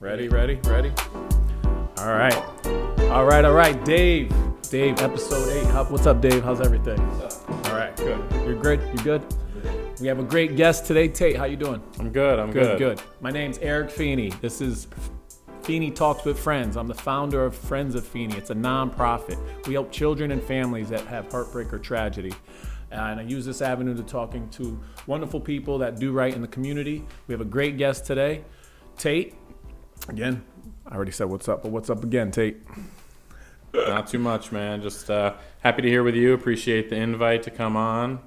Ready? All right. Dave, episode 8. What's up, Dave? How's everything? What's up? All right, good. You good? We have a great guest today. Tate, how you doing? I'm good. My name's Eric Feeney. This is Feeney Talks with Friends. I'm the founder of Friends of Feeney. It's a nonprofit. We help children and families that have heartbreak or tragedy. And I use this avenue to talking to wonderful people that do right in the community. We have a great guest today, Tate. Again, I already said what's up, but what's up again, Tate? Not too much, man. Just happy to hear with you. Appreciate the invite to come on.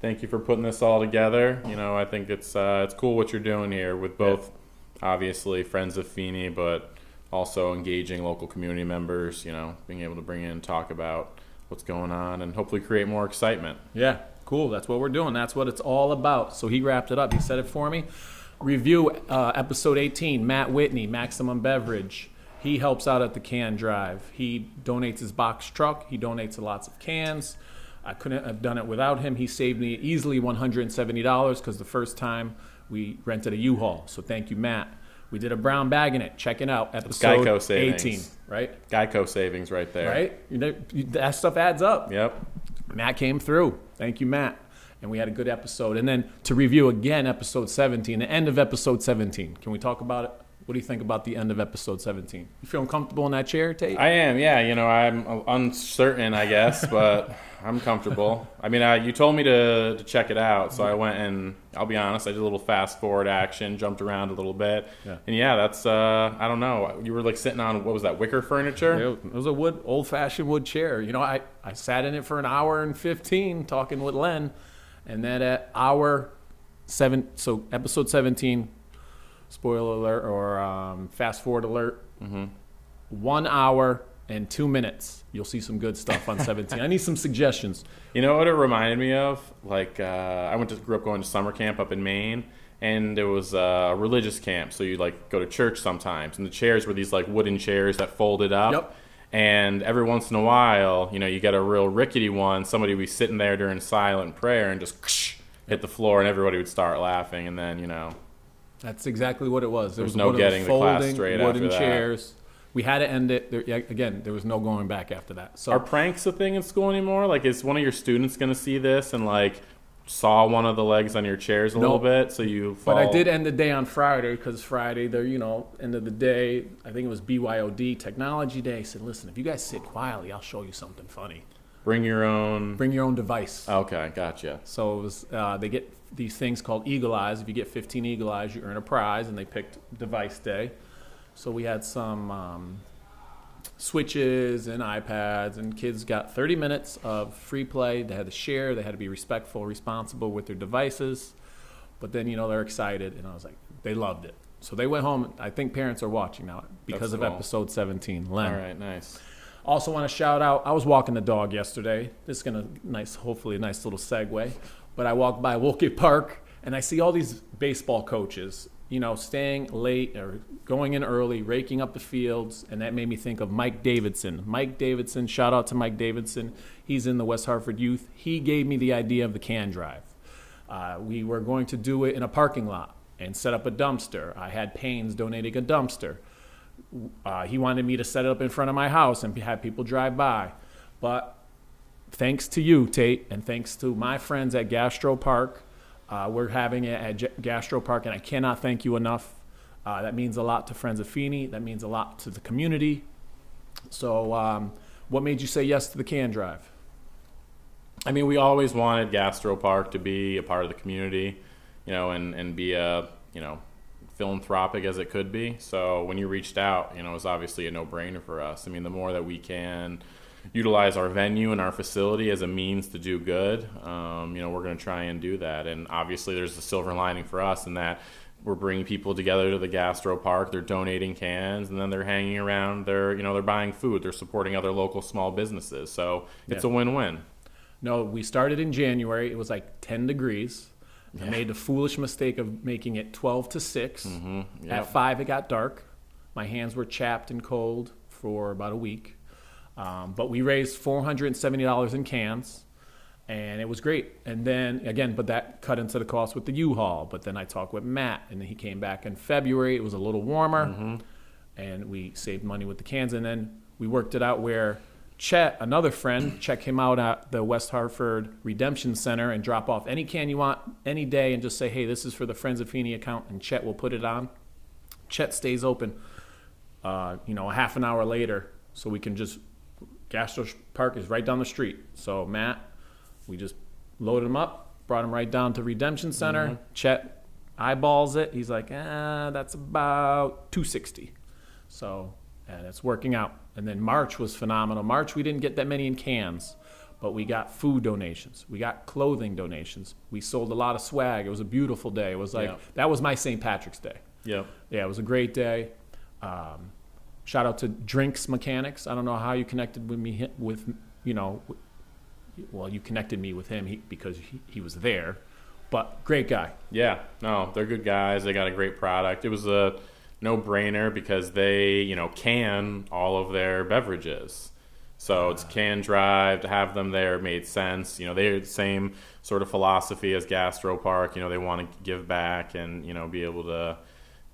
Thank you for putting this all together. You know, I think it's cool what you're doing here with both, obviously, Friends of Feeney, but also engaging local community members, you know, being able to bring in and talk about what's going on and hopefully create more excitement. Yeah, cool. That's what we're doing. That's what it's all about. So he wrapped it up. He said it for me. Review episode 18, Matt Whitney, Maximum Beverage. He helps out at the can drive. He donates his box truck. He donates lots of cans. I couldn't have done it without him. He saved me easily $170 because the first time we rented a U-Haul. So thank you, Matt. We did a brown bag in it. Check it out. Episode 18, right? Geico savings right there. Right? You know, that stuff adds up. Yep. Matt came through. Thank you, Matt. And we had a good episode. And then to review again, episode 17, the end of episode 17. Can we talk about it? What do you think about the end of episode 17? You feeling comfortable in that chair, Tate? I am, yeah. You know, I'm uncertain, I guess, but I'm comfortable. I mean, you told me to check it out, so I went and, I'll be honest, I did a little fast-forward action, jumped around a little bit. Yeah. And, yeah, that's, I don't know. You were, like, sitting on, what was that, wicker furniture? Yeah, it was a old-fashioned wood chair. You know, I sat in it for an hour and 15 talking with Len. And then at episode 17, spoiler alert or fast forward alert, 1 hour and 2 minutes. You'll see some good stuff on 17. I need some suggestions. You know what it reminded me of? Like I grew up going to summer camp up in Maine, and there was a religious camp. So you like go to church sometimes, and the chairs were these like wooden chairs that folded up. Yep. And every once in a while, you know, you get a real rickety one. Somebody would be sitting there during silent prayer and just hit the floor, and everybody would start laughing. And then, you know, that's exactly what it was. There was no getting the class straight after that. Wooden chairs. We had to end it. There was no going back after that. So, are pranks a thing in school anymore? Like, is one of your students going to see this and like saw one of the legs on your chairs a little bit, so you fall? But I did end the day on Friday, because Friday, they're, you know, end of the day, I think it was BYOD, Technology Day. I said, listen, if you guys sit quietly, I'll show you something funny. Bring your own device. Okay, gotcha. So it was, they get these things called Eagle Eyes. If you get 15 Eagle Eyes, you earn a prize, and they picked Device Day. So we had some switches and iPads, and kids got 30 minutes of free play. They had to share. They had to be respectful, responsible with their devices. But then, you know, they're excited, and I was like, they loved it. So they went home. I think parents are watching now because of episode 17. Len. All right, nice. Also want to shout out, I was walking the dog yesterday. This is hopefully a nice little segue. But I walked by Wilkie Park, and I see all these baseball coaches, you know, staying late or going in early, raking up the fields, and that made me think of Mike Davidson. Mike Davidson, shout out to Mike Davidson. He's in the West Hartford Youth. He gave me the idea of the can drive. We were going to do it in a parking lot and set up a dumpster. I had Payne's donating a dumpster. He wanted me to set it up in front of my house and have people drive by. But thanks to you, Tate, and thanks to my friends at GastroPark, we're having it at GastroPark, and I cannot thank you enough. That means a lot to Friends of Feeney. That means a lot to the community. So what made you say yes to the can drive? I mean, we always wanted GastroPark to be a part of the community, you know, and be a, you know, philanthropic as it could be. So when you reached out, you know, it was obviously a no-brainer for us. I mean, the more that we can utilize our venue and our facility as a means to do good, you know, we're going to try and do that. And obviously there's a silver lining for us in that we're bringing people together to the GastroPark. They're donating cans, and then they're hanging around. They're, you know, they're buying food. They're supporting other local small businesses. So it's a win-win. No, we started in January. It was like 10 degrees. Yeah. I made the foolish mistake of making it 12 to 6. Mm-hmm. Yep. At 5, it got dark. My hands were chapped and cold for about a week. But we raised $470 in cans. And it was great. And then, again, but that cut into the cost with the U-Haul. But then I talked with Matt, and then he came back in February. It was a little warmer, and we saved money with the cans. And then we worked it out where Chet, another friend, check him out at the West Hartford Redemption Center and drop off any can you want any day and just say, hey, this is for the Friends of Feeney account, and Chet will put it on. Chet stays open, a half an hour later, so we can just – GastroPark is right down the street. So Matt – we just loaded him up, brought him right down to Redemption Center. Chet eyeballs it. He's like, that's about $260. So, and it's working out. And then March was phenomenal. March, we didn't get that many in cans, but we got food donations. We got clothing donations. We sold a lot of swag. It was a beautiful day. It was like, that was my St. Patrick's Day. Yeah, it was a great day. Shout out to Drinks Mechanics. I don't know how you connected with me well, you connected me with him because he was there, but great guy. Yeah, no, they're good guys. They got a great product. It was a no-brainer because they, can all of their beverages. So it's can drive. To have them there made sense. They're the same sort of philosophy as GastroPark. They want to give back and, be able to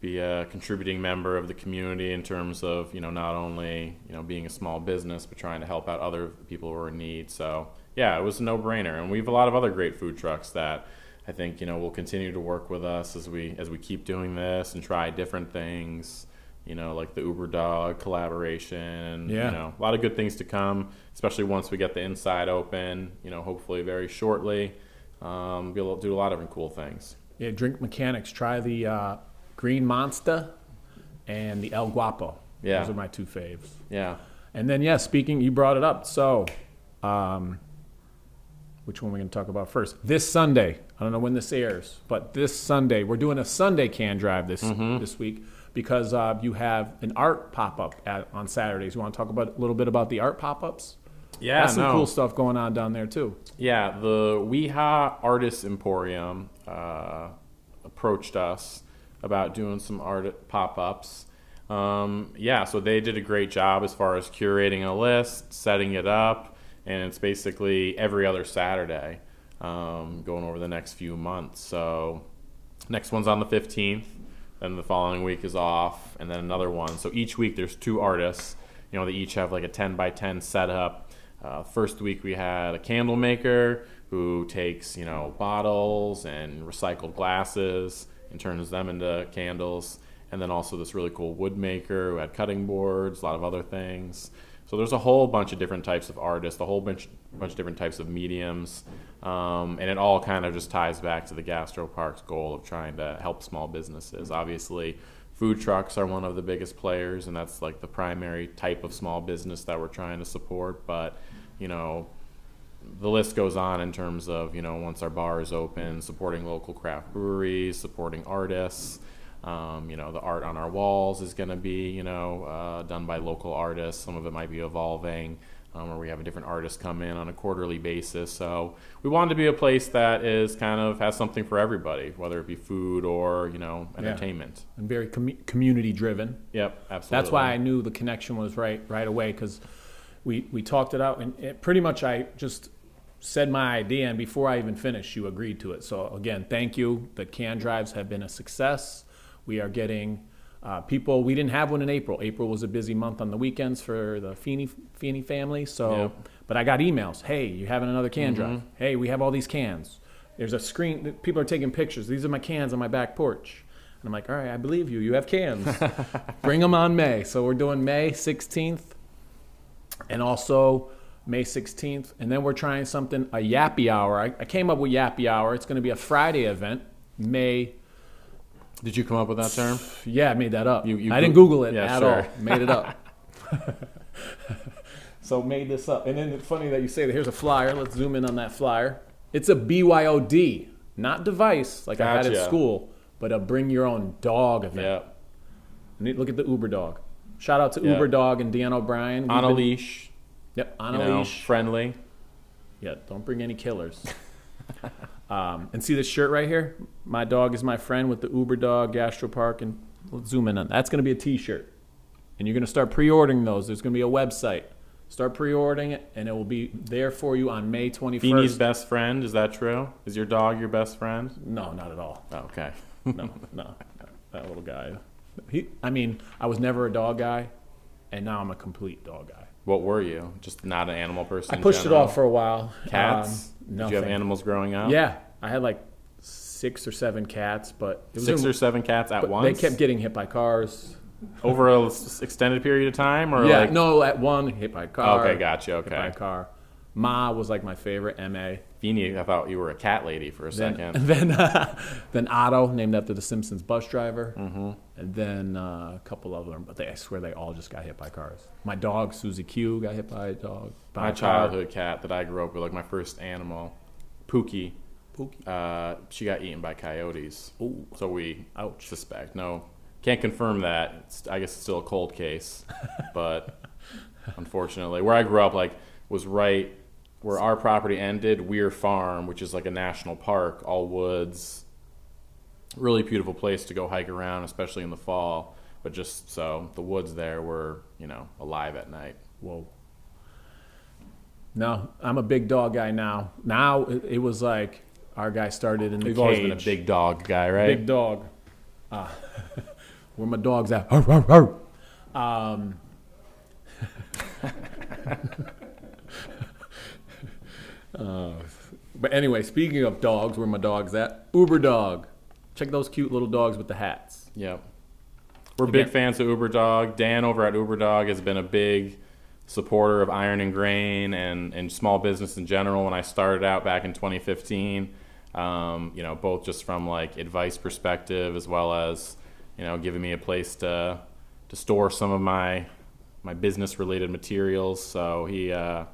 be a contributing member of the community in terms of, not only, being a small business, but trying to help out other people who are in need. So, yeah, it was a no-brainer. And we have a lot of other great food trucks that I think, will continue to work with us as we keep doing this and try different things, like the Uber Dog collaboration. Yeah. A lot of good things to come, especially once we get the inside open, hopefully very shortly. We'll do a lot of different cool things. Yeah, Drink Mechanics. Try the Green Monster and the El Guapo. Yeah. Those are my two faves. Yeah. And then, speaking, you brought it up. So, which one are we going to talk about first? This Sunday, I don't know when this airs, but this Sunday, we're doing a Sunday can drive this week because you have an art pop-up on Saturdays. You want to talk about a little bit about the art pop-ups? Yeah, that's some cool stuff going on down there too. Yeah, the Weha Artists Emporium approached us about doing some art pop-ups. So they did a great job as far as curating a list, setting it up. And it's basically every other Saturday going over the next few months. So next one's on the 15th, then the following week is off, and then another one. So each week there's two artists. They each have like a 10 by 10 setup. First week we had a candle maker who takes, bottles and recycled glasses and turns them into candles. And then also this really cool wood maker who had cutting boards, a lot of other things. So there's a whole bunch of different types of artists, a whole bunch of different types of mediums, and it all kind of just ties back to the GastroPark's goal of trying to help small businesses. Obviously, food trucks are one of the biggest players, and that's like the primary type of small business that we're trying to support, but, the list goes on in terms of, once our bar is open, supporting local craft breweries, supporting artists. The art on our walls is going to be, done by local artists. Some of it might be evolving, or we have a different artist come in on a quarterly basis. So we wanted to be a place that is kind of has something for everybody, whether it be food or, entertainment. And very community driven. Yep, absolutely. That's why I knew the connection was right away because we talked it out and it pretty much I just said my idea and before I even finished, you agreed to it. So again, thank you. The can drives have been a success. We are getting people. We didn't have one in April. April was a busy month on the weekends for the Feeney family. So, But I got emails. Hey, you having another can drive? Hey, we have all these cans. There's a screen. People are taking pictures. These are my cans on my back porch. And I'm like, all right, I believe you. You have cans. Bring them on May. So we're doing May 16th and also May 16th. And then we're trying something, a Yappy Hour. I came up with Yappy Hour. It's going to be a Friday event, May. Did you come up with that term? Yeah, I made that up. I didn't Google it all. Made it up. So made this up. And then it's funny that you say that. Here's a flyer. Let's zoom in on that flyer. It's a BYOD, not device like I had at school, but a bring your own dog event. Yeah. Look at the Uber Dog. Shout out to Uber Dog and Dan O'Brien. We've on a leash. Yep, on a leash. Friendly. Yeah, don't bring any killers. And see this shirt right here? My dog is my friend with the Uber Dog, GastroPark, and let's zoom in on that. That's going to be a t-shirt. And you're going to start pre-ordering those. There's going to be a website. Start pre-ordering it, and it will be there for you on May 21st. Feeney's best friend, is that true? Is your dog your best friend? No, not at all. Oh, okay. No. That little guy. I was never a dog guy, and now I'm a complete dog guy. What were you? Just not an animal person? I pushed it off for a while. Cats? Did you have animals growing up? Yeah. I had like 6 or 7 cats, but... Six or seven cats at once? They kept getting hit by cars. Over an extended period of time? Or yeah, like... no, at one, hit by a car. Okay, gotcha, okay. Hit by a car. Ma was like my favorite, M.A. Feeney, I thought you were a cat lady for a second. Then Otto, named after the Simpsons bus driver. Mm-hmm. And then a couple of them, but I swear they all just got hit by cars. My dog, Susie Q, got hit by a dog. My childhood cat that I grew up with, like my first animal, Pookie. She got eaten by coyotes. Ooh. So we suspect. No, can't confirm that. I guess it's still a cold case, but unfortunately, where I grew up, like, was right where our property ended, Weir Farm, which is like a national park, all woods. Really beautiful place to go hike around, especially in the fall. But just so the woods there were, alive at night. Whoa. No, I'm a big dog guy now. Now it was like. Our guy started in the cage. You've always been a big dog guy, right? Big dog. Where my dog's at. But anyway, speaking of dogs, where my dog's at, Uber Dog. Check those cute little dogs with the hats. Yep. We're big fans of Uber Dog. Dan over at Uber Dog has been a big supporter of Iron and Grain and small business in general. When I started out back in 2015, both just from like advice perspective as well as, giving me a place to store some of my business related materials. So he, we're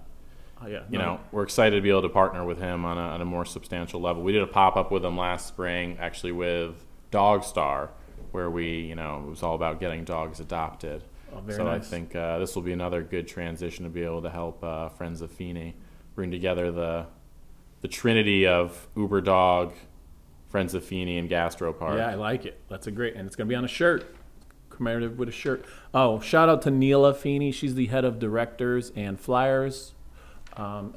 excited to be able to partner with him on a more substantial level. We did a pop up with him last spring, actually with Dog Star, where we, it was all about getting dogs adopted. Oh, so nice. I think this will be another good transition to be able to help Friends of Feeney bring together the trinity of Uber Dog, Friends of Feeney, and GastroPark. Yeah, I like it. That's a great, and it's going to be on a shirt, commemorative with a shirt. Oh, shout out to Neela Feeney. She's the head of directors and flyers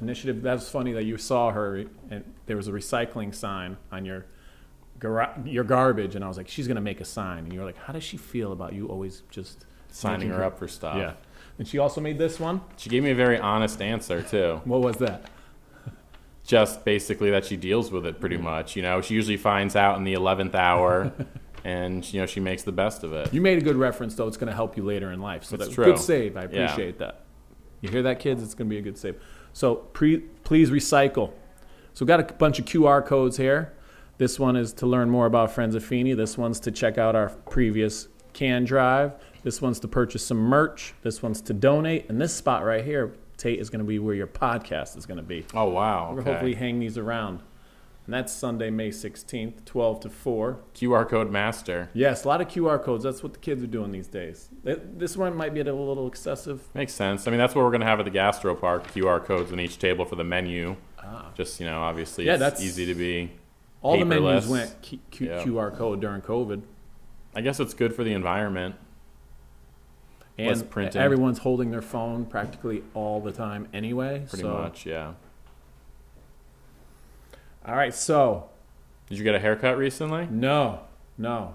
initiative. That's funny that you saw her, and there was a recycling sign on your garbage, and I was like, she's going to make a sign. And you were like, how does she feel about you always just... signing her up for stuff. Yeah. And she also made this one. She gave me a very honest answer, too. What was that? Just basically that she deals with it pretty much. She usually finds out in the 11th hour, and, she makes the best of it. You made a good reference, though. It's going to help you later in life. So that's true. Good save. I appreciate that. You hear that, kids? It's going to be a good save. So please recycle. So we've got a bunch of QR codes here. This one is to learn more about Friends of Feeney. This one's to check out our previous can drive. This one's to purchase some merch. This one's to donate. And this spot right here, Tate, is going to be where your podcast is going to be. Oh, wow. Okay. We're going to hopefully hang these around. And that's Sunday, May 16th, 12 to 4. QR code master. Yes, a lot of QR codes. That's what the kids are doing these days. This one might be a little excessive. Makes sense. I mean, that's what we're going to have at the GastroPark, QR codes on each table for the menu. Ah. Just, obviously it's easy to be all paperless. The menus went QR code during COVID. I guess it's good for the environment. And everyone's holding their phone practically all the time anyway. Pretty much, yeah. All right, so. Did you get a haircut recently? No.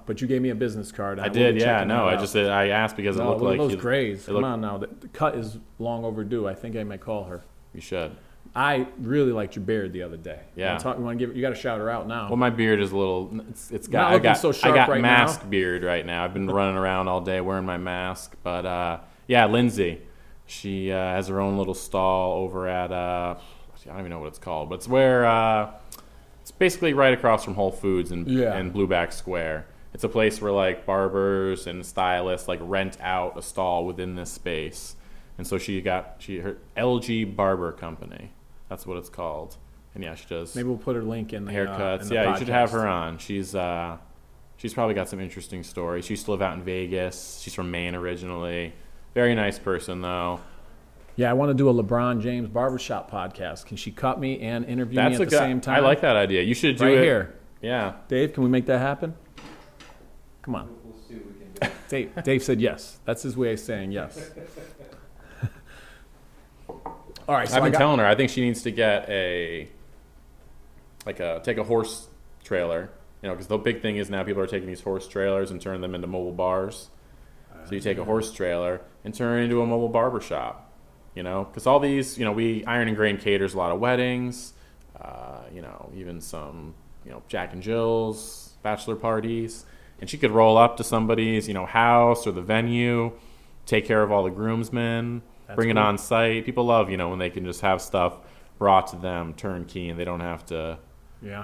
But you gave me a business card. I did, yeah. No, I asked because it looked like. Look at those grays. Come on now. The cut is long overdue. I think I may call her. You should. I really liked your beard the other day. Yeah. You got to shout her out now. Well, my beard is a little. I got mask beard right now. I've been running around all day wearing my mask. But Lindsey, she has her own little stall over at I don't even know what it's called, but it's where it's basically right across from Whole Foods and Blueback Square. It's a place where like barbers and stylists like rent out a stall within this space. And so she got her LG Barber Company. That's what it's called. And yeah, she does. Maybe we'll put her link in the haircuts. In the podcast. You should have her on. She's probably got some interesting stories. She used to live out in Vegas. She's from Maine originally. Very nice person though. Yeah, I want to do a LeBron James barbershop podcast. Can she cut me and interview me at the same time? I like that idea. You should do it right here. Yeah, Dave, can we make that happen? Come on. We'll see what we can do. Dave said yes. That's his way of saying yes. All right. So I've been telling her, I think she needs to get a, like a, take a horse trailer, you know, because the big thing is now people are taking these horse trailers and turning them into mobile bars. So you take a horse trailer and turn it into a mobile barber shop, you know, because all these, you know, Iron and Grain caters a lot of weddings, you know, even some, you know, Jack and Jill's, bachelor parties. And she could roll up to somebody's, you know, house or the venue, take care of all the groomsmen, bring it on site. People love, you know, when they can just have stuff brought to them turnkey and they don't have to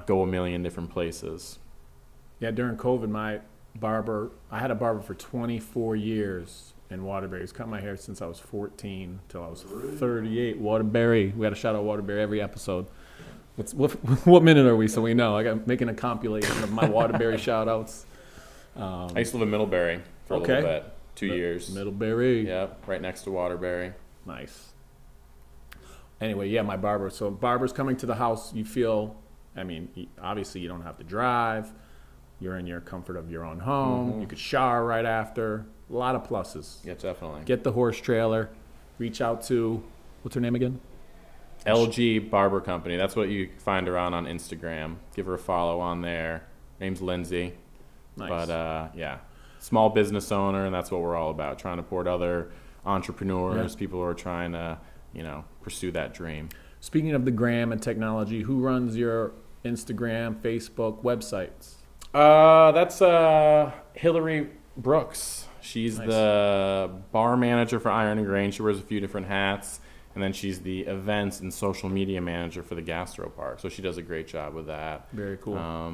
go a million different places. Yeah, during COVID, my barber, I had a barber for 24 years in Waterbury. He's cut my hair since I was 14 till I was 38. Waterbury. We had a shout out Waterbury every episode. What minute are we? So we know. I'm making a compilation of my Waterbury shout outs. I used to live in Middlebury for a little bit, 2 years. Middlebury. Yep, right next to Waterbury. Nice. Anyway, yeah, my barber. So barber's coming to the house. You feel, I mean, obviously you don't have to drive. You're in your comfort of your own home. Mm-hmm. You could shower right after. A lot of pluses. Yeah, definitely. Get the horse trailer. Reach out to, what's her name again? LG Barber Company. That's what you find her on Instagram. Give her a follow on there. Name's Lindsey. Nice. But yeah, small business owner, and that's what we're all about, trying to support other entrepreneurs, people who are trying to, you know, pursue that dream. Speaking of the gram and technology, who runs your Instagram, Facebook, websites? That's Hillary Brooks. She's the bar manager for Iron and Grain. She wears a few different hats, and then she's the events and social media manager for the GastroPark. So she does a great job with that. Very cool.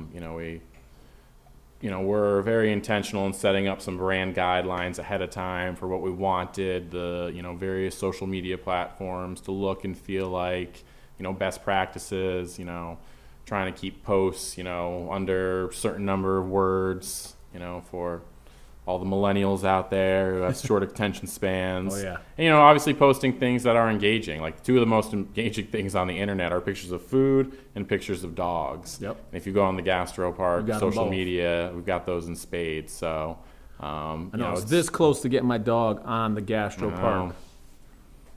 You know, we're very intentional in setting up some brand guidelines ahead of time for what we wanted the, you know, various social media platforms to look and feel like, you know, best practices, you know, trying to keep posts, you know, under a certain number of words, you know, for all the millennials out there who have short attention spans. Oh, yeah. And, you know, obviously posting things that are engaging. Like, two of the most engaging things on the internet are pictures of food and pictures of dogs. Yep. And if you go on the GastroPark social media, we've got those in spades. So, I know, I was this close to getting my dog on the GastroPark.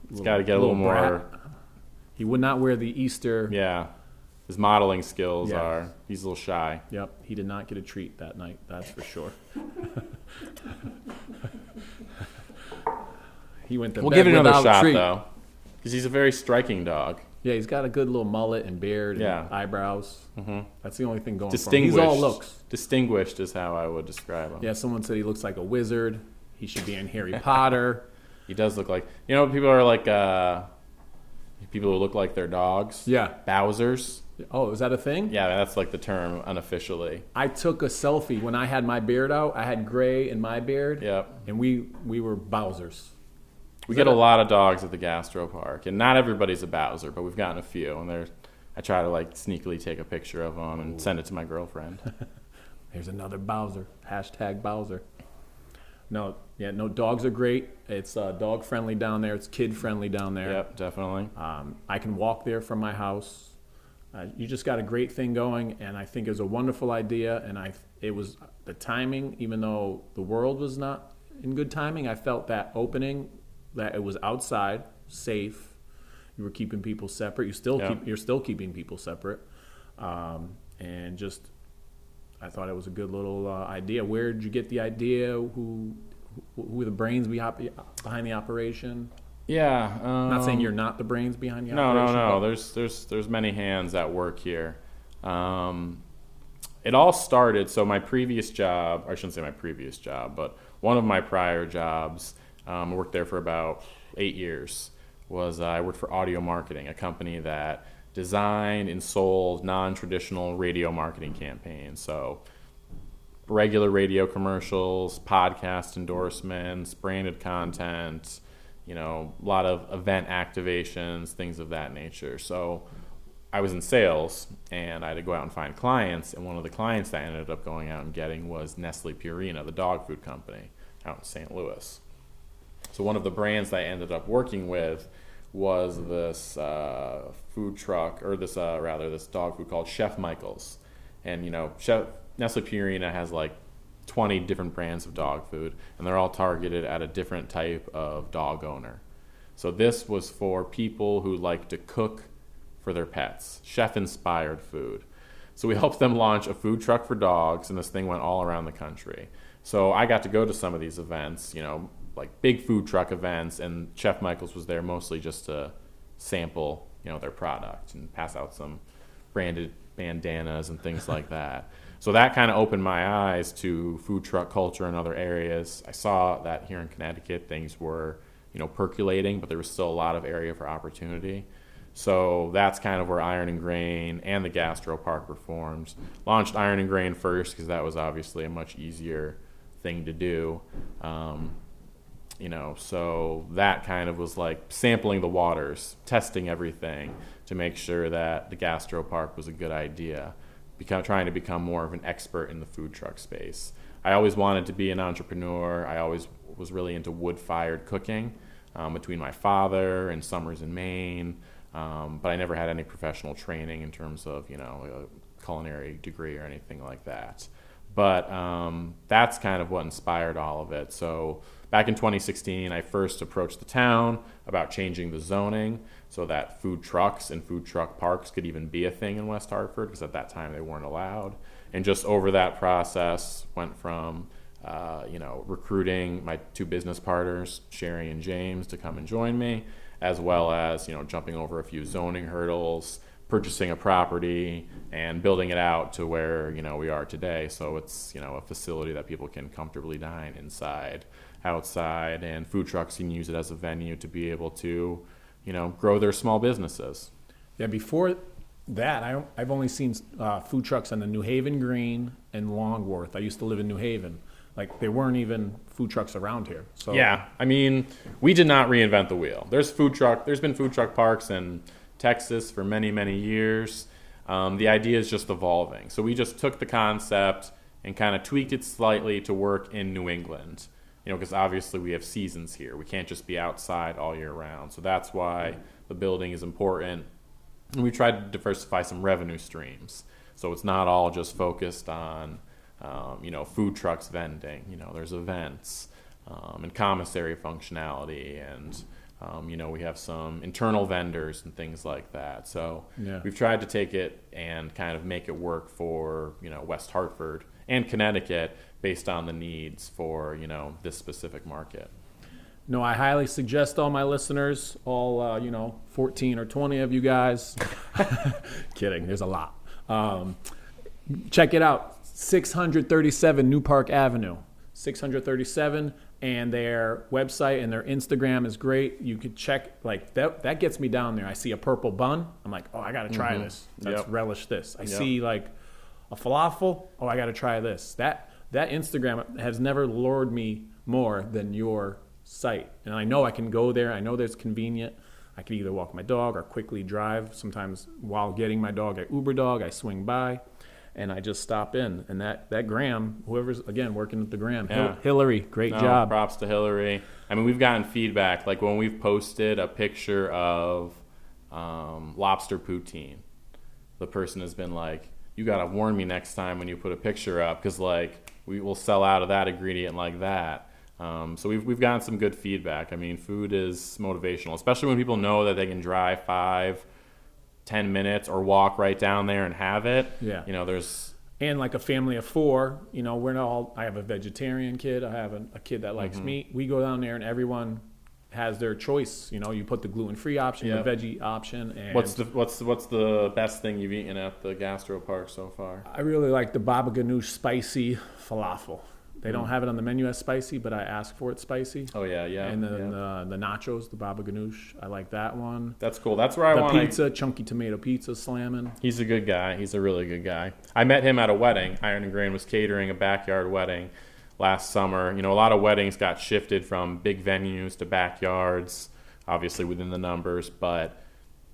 He's got to get a little more. He would not wear the Easter. Yeah. His modeling skills are, he's a little shy. Yep. He did not get a treat that night. That's for sure. He went to bed without a treat. We'll give it another shot, though, because he's a very striking dog. Yeah, he's got a good little mullet and beard and eyebrows. Mm-hmm. That's the only thing going for him. He's all looks. Distinguished is how I would describe him. Yeah, someone said he looks like a wizard. He should be in Harry Potter. He does look like, you know, people are like, people who look like their dogs. Yeah. Bowsers. Oh, is that a thing? Yeah, that's like the term unofficially. I took a selfie when I had my beard out. I had gray in my beard. Yep. And we were Bowsers. We get a lot of dogs at the GastroPark, and not everybody's a Bowser, but we've gotten a few. And I try to like sneakily take a picture of them and send it to my girlfriend. There's another Bowser. Hashtag Bowser. No, yeah, no, dogs are great. It's dog friendly down there. It's kid friendly down there. Yep, definitely. I can walk there from my house. You just got a great thing going, and I think it was a wonderful idea, and it was the timing, even though the world was not in good timing. I felt that opening, that it was outside, safe. You were keeping people separate. You're still keeping people separate. And just, I thought it was a good little idea. Where did you get the idea? Who were the brains behind the operation? Yeah, I'm not saying you're not the brains behind the operation. No. There's many hands at work here. It all started. So my previous job, or I shouldn't say my previous job, but one of my prior jobs, I worked there for about 8 years. I worked for Audio Marketing, a company that designed and sold non-traditional radio marketing campaigns. So regular radio commercials, podcast endorsements, branded content. You know, a lot of event activations, things of that nature. So I was in sales, and I had to go out and find clients. And one of the clients that I ended up going out and getting was Nestle Purina, the dog food company out in St. Louis. So one of the brands that I ended up working with was this food truck, or this dog food called Chef Michaels. And, you know, Nestle Purina has like 20 different brands of dog food, and they're all targeted at a different type of dog owner. So this was for people who like to cook for their pets, chef-inspired food. So we helped them launch a food truck for dogs, and this thing went all around the country. So I got to go to some of these events, you know, like big food truck events, and Chef Michaels was there mostly just to sample, you know, their product and pass out some branded bandanas and things like that. So that kind of opened my eyes to food truck culture in other areas. I saw that here in Connecticut things were, you know, percolating, but there was still a lot of area for opportunity. So that's kind of where Iron and Grain and the GastroPark were formed. Launched Iron and Grain first because that was obviously a much easier thing to do. You know, so that kind of was like sampling the waters, testing everything to make sure that the GastroPark was a good idea, trying to become more of an expert in the food truck space. I always wanted to be an entrepreneur. I always was really into wood-fired cooking between my father and summers in Maine, but I never had any professional training in terms of, you know, a culinary degree or anything like that. But that's kind of what inspired all of it. So back in 2016, I first approached the town about changing the zoning so that food trucks and food truck parks could even be a thing in West Hartford, because at that time they weren't allowed. And just over that process, went from you know, recruiting my two business partners, Sherry and James, to come and join me, as well as, you know, jumping over a few zoning hurdles, purchasing a property and building it out to where, you know, we are today. So it's, you know, a facility that people can comfortably dine inside, outside, and food trucks can use it as a venue to be able to, you know, grow their small businesses. Yeah, before that, I've only seen food trucks on the New Haven Green and Longworth. I used to live in New Haven. Like, there weren't even food trucks around here. So yeah, I mean, we did not reinvent the wheel. There's been food truck parks and Texas for many, many years. The idea is just evolving. So we just took the concept and kind of tweaked it slightly to work in New England, you know, because obviously we have seasons here. We can't just be outside all year round. So that's why the building is important. And we tried to diversify some revenue streams. So it's not all just focused on, you know, food trucks vending. You know, there's events and commissary functionality, and you know, we have some internal vendors and things like that. So yeah, we've tried to take it and kind of make it work for, you know, West Hartford and Connecticut based on the needs for, you know, this specific market. No, I highly suggest all my listeners, all, you know, 14 or 20 of you guys, kidding, there's a lot. Check it out, 637 New Park Avenue, 637. And their website and their Instagram is great. You could check, like, that gets me down there. I see a purple bun. I'm like, oh, I got to try this. Let's relish this. I see, like, a falafel. Oh, I got to try this. That Instagram has never lured me more than your site. And I know I can go there. I know that it's convenient. I could either walk my dog or quickly drive. Sometimes while getting my dog at Uber Dog, I swing by. And I just stop in. And that Graham, whoever's, again, working with the Graham, Hillary, great job. Props to Hillary. I mean, we've gotten feedback. Like, when we've posted a picture of lobster poutine, the person has been like, you got to warn me next time when you put a picture up, because, like, we will sell out of that ingredient like that. So we've gotten some good feedback. I mean, food is motivational, especially when people know that they can drive 5-10 minutes or walk right down there and have it. Yeah, you know, there's, and like a family of four, you know, we're not all, I have a vegetarian kid, I have a kid that likes meat. We go down there and everyone has their choice. You know, you put the gluten-free option, the veggie option. And what's the best thing you've eaten at the GastroPark so far? I really like the baba ganoush spicy falafel. They don't have it on the menu as spicy, but I ask for it spicy. Oh, yeah, yeah. And then the nachos, the baba ganoush, I like that one. That's cool. That's where I want the pizza, chunky tomato pizza slamming. He's a good guy. He's a really good guy. I met him at a wedding. Iron and Grain was catering a backyard wedding last summer. You know, a lot of weddings got shifted from big venues to backyards, obviously within the numbers, but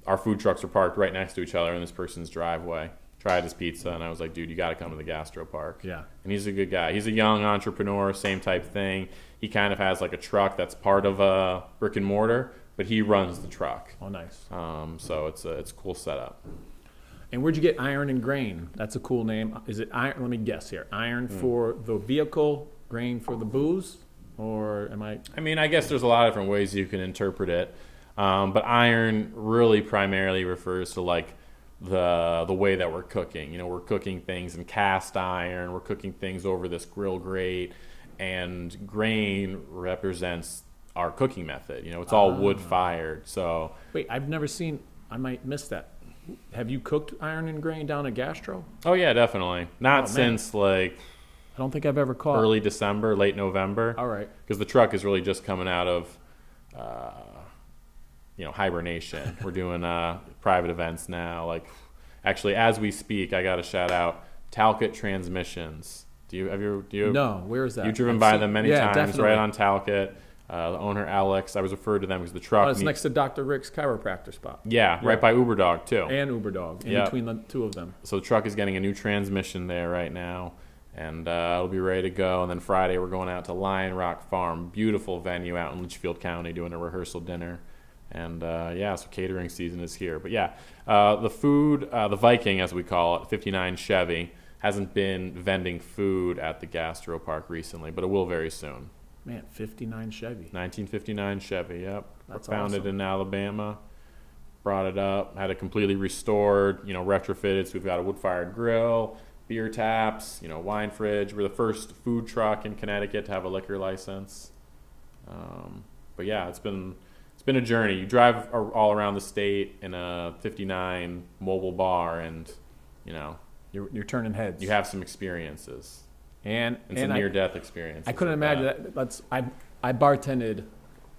our food trucks were parked right next to each other in this person's driveway. Tried his pizza, and I was like, dude, you got to come to the GastroPark. Yeah. And he's a good guy. He's a young entrepreneur, same type thing. He kind of has like a truck that's part of a brick and mortar, but he runs the truck. Oh, nice. So it's a cool setup. And where'd you get Iron and Grain? That's a cool name. Is it iron? Let me guess here. Iron for the vehicle, grain for the booze, or am I? I mean, I guess there's a lot of different ways you can interpret it. But iron really primarily refers to like the way that we're cooking. You know, we're cooking things in cast iron, we're cooking things over this grill grate, and grain represents our cooking method. You know, it's all wood fired. So wait, I've never seen, I might miss that. Have you cooked iron and grain down at Gastro? Oh yeah, definitely. Not since like, I don't think I've ever caught early December, late November. All right. Because the truck is really just coming out of you know, hibernation. We're doing private events now. Like, actually, as we speak, I got to shout out Talcott Transmissions. Do you? No, where is that? You've driven by them many times, definitely. Right on Talcott. The owner Alex, I was referred to them because the truck. Oh, it's next to Dr. Rick's chiropractor spot. Yeah, right by Uber Dog too. And Uber Dog, in between the two of them. So the truck is getting a new transmission there right now, and it'll be ready to go. And then Friday we're going out to Lion Rock Farm, beautiful venue out in Litchfield County, doing a rehearsal dinner. And so catering season is here. But the food, the Viking as we call it, 59 Chevy, hasn't been vending food at the GastroPark recently, but it will very soon. Man, 59 Chevy. 1959 Chevy, yep. That's founded awesome. In Alabama, brought it up, had it completely restored, you know, retrofitted. So we've got a wood-fired grill, beer taps, you know, wine fridge. We're the first food truck in Connecticut to have a liquor license. But yeah, it's been a journey. You drive all around the state in a 59 mobile bar, and you know you're turning heads. You have some experiences and some near-death experiences. I couldn't imagine that. I bartended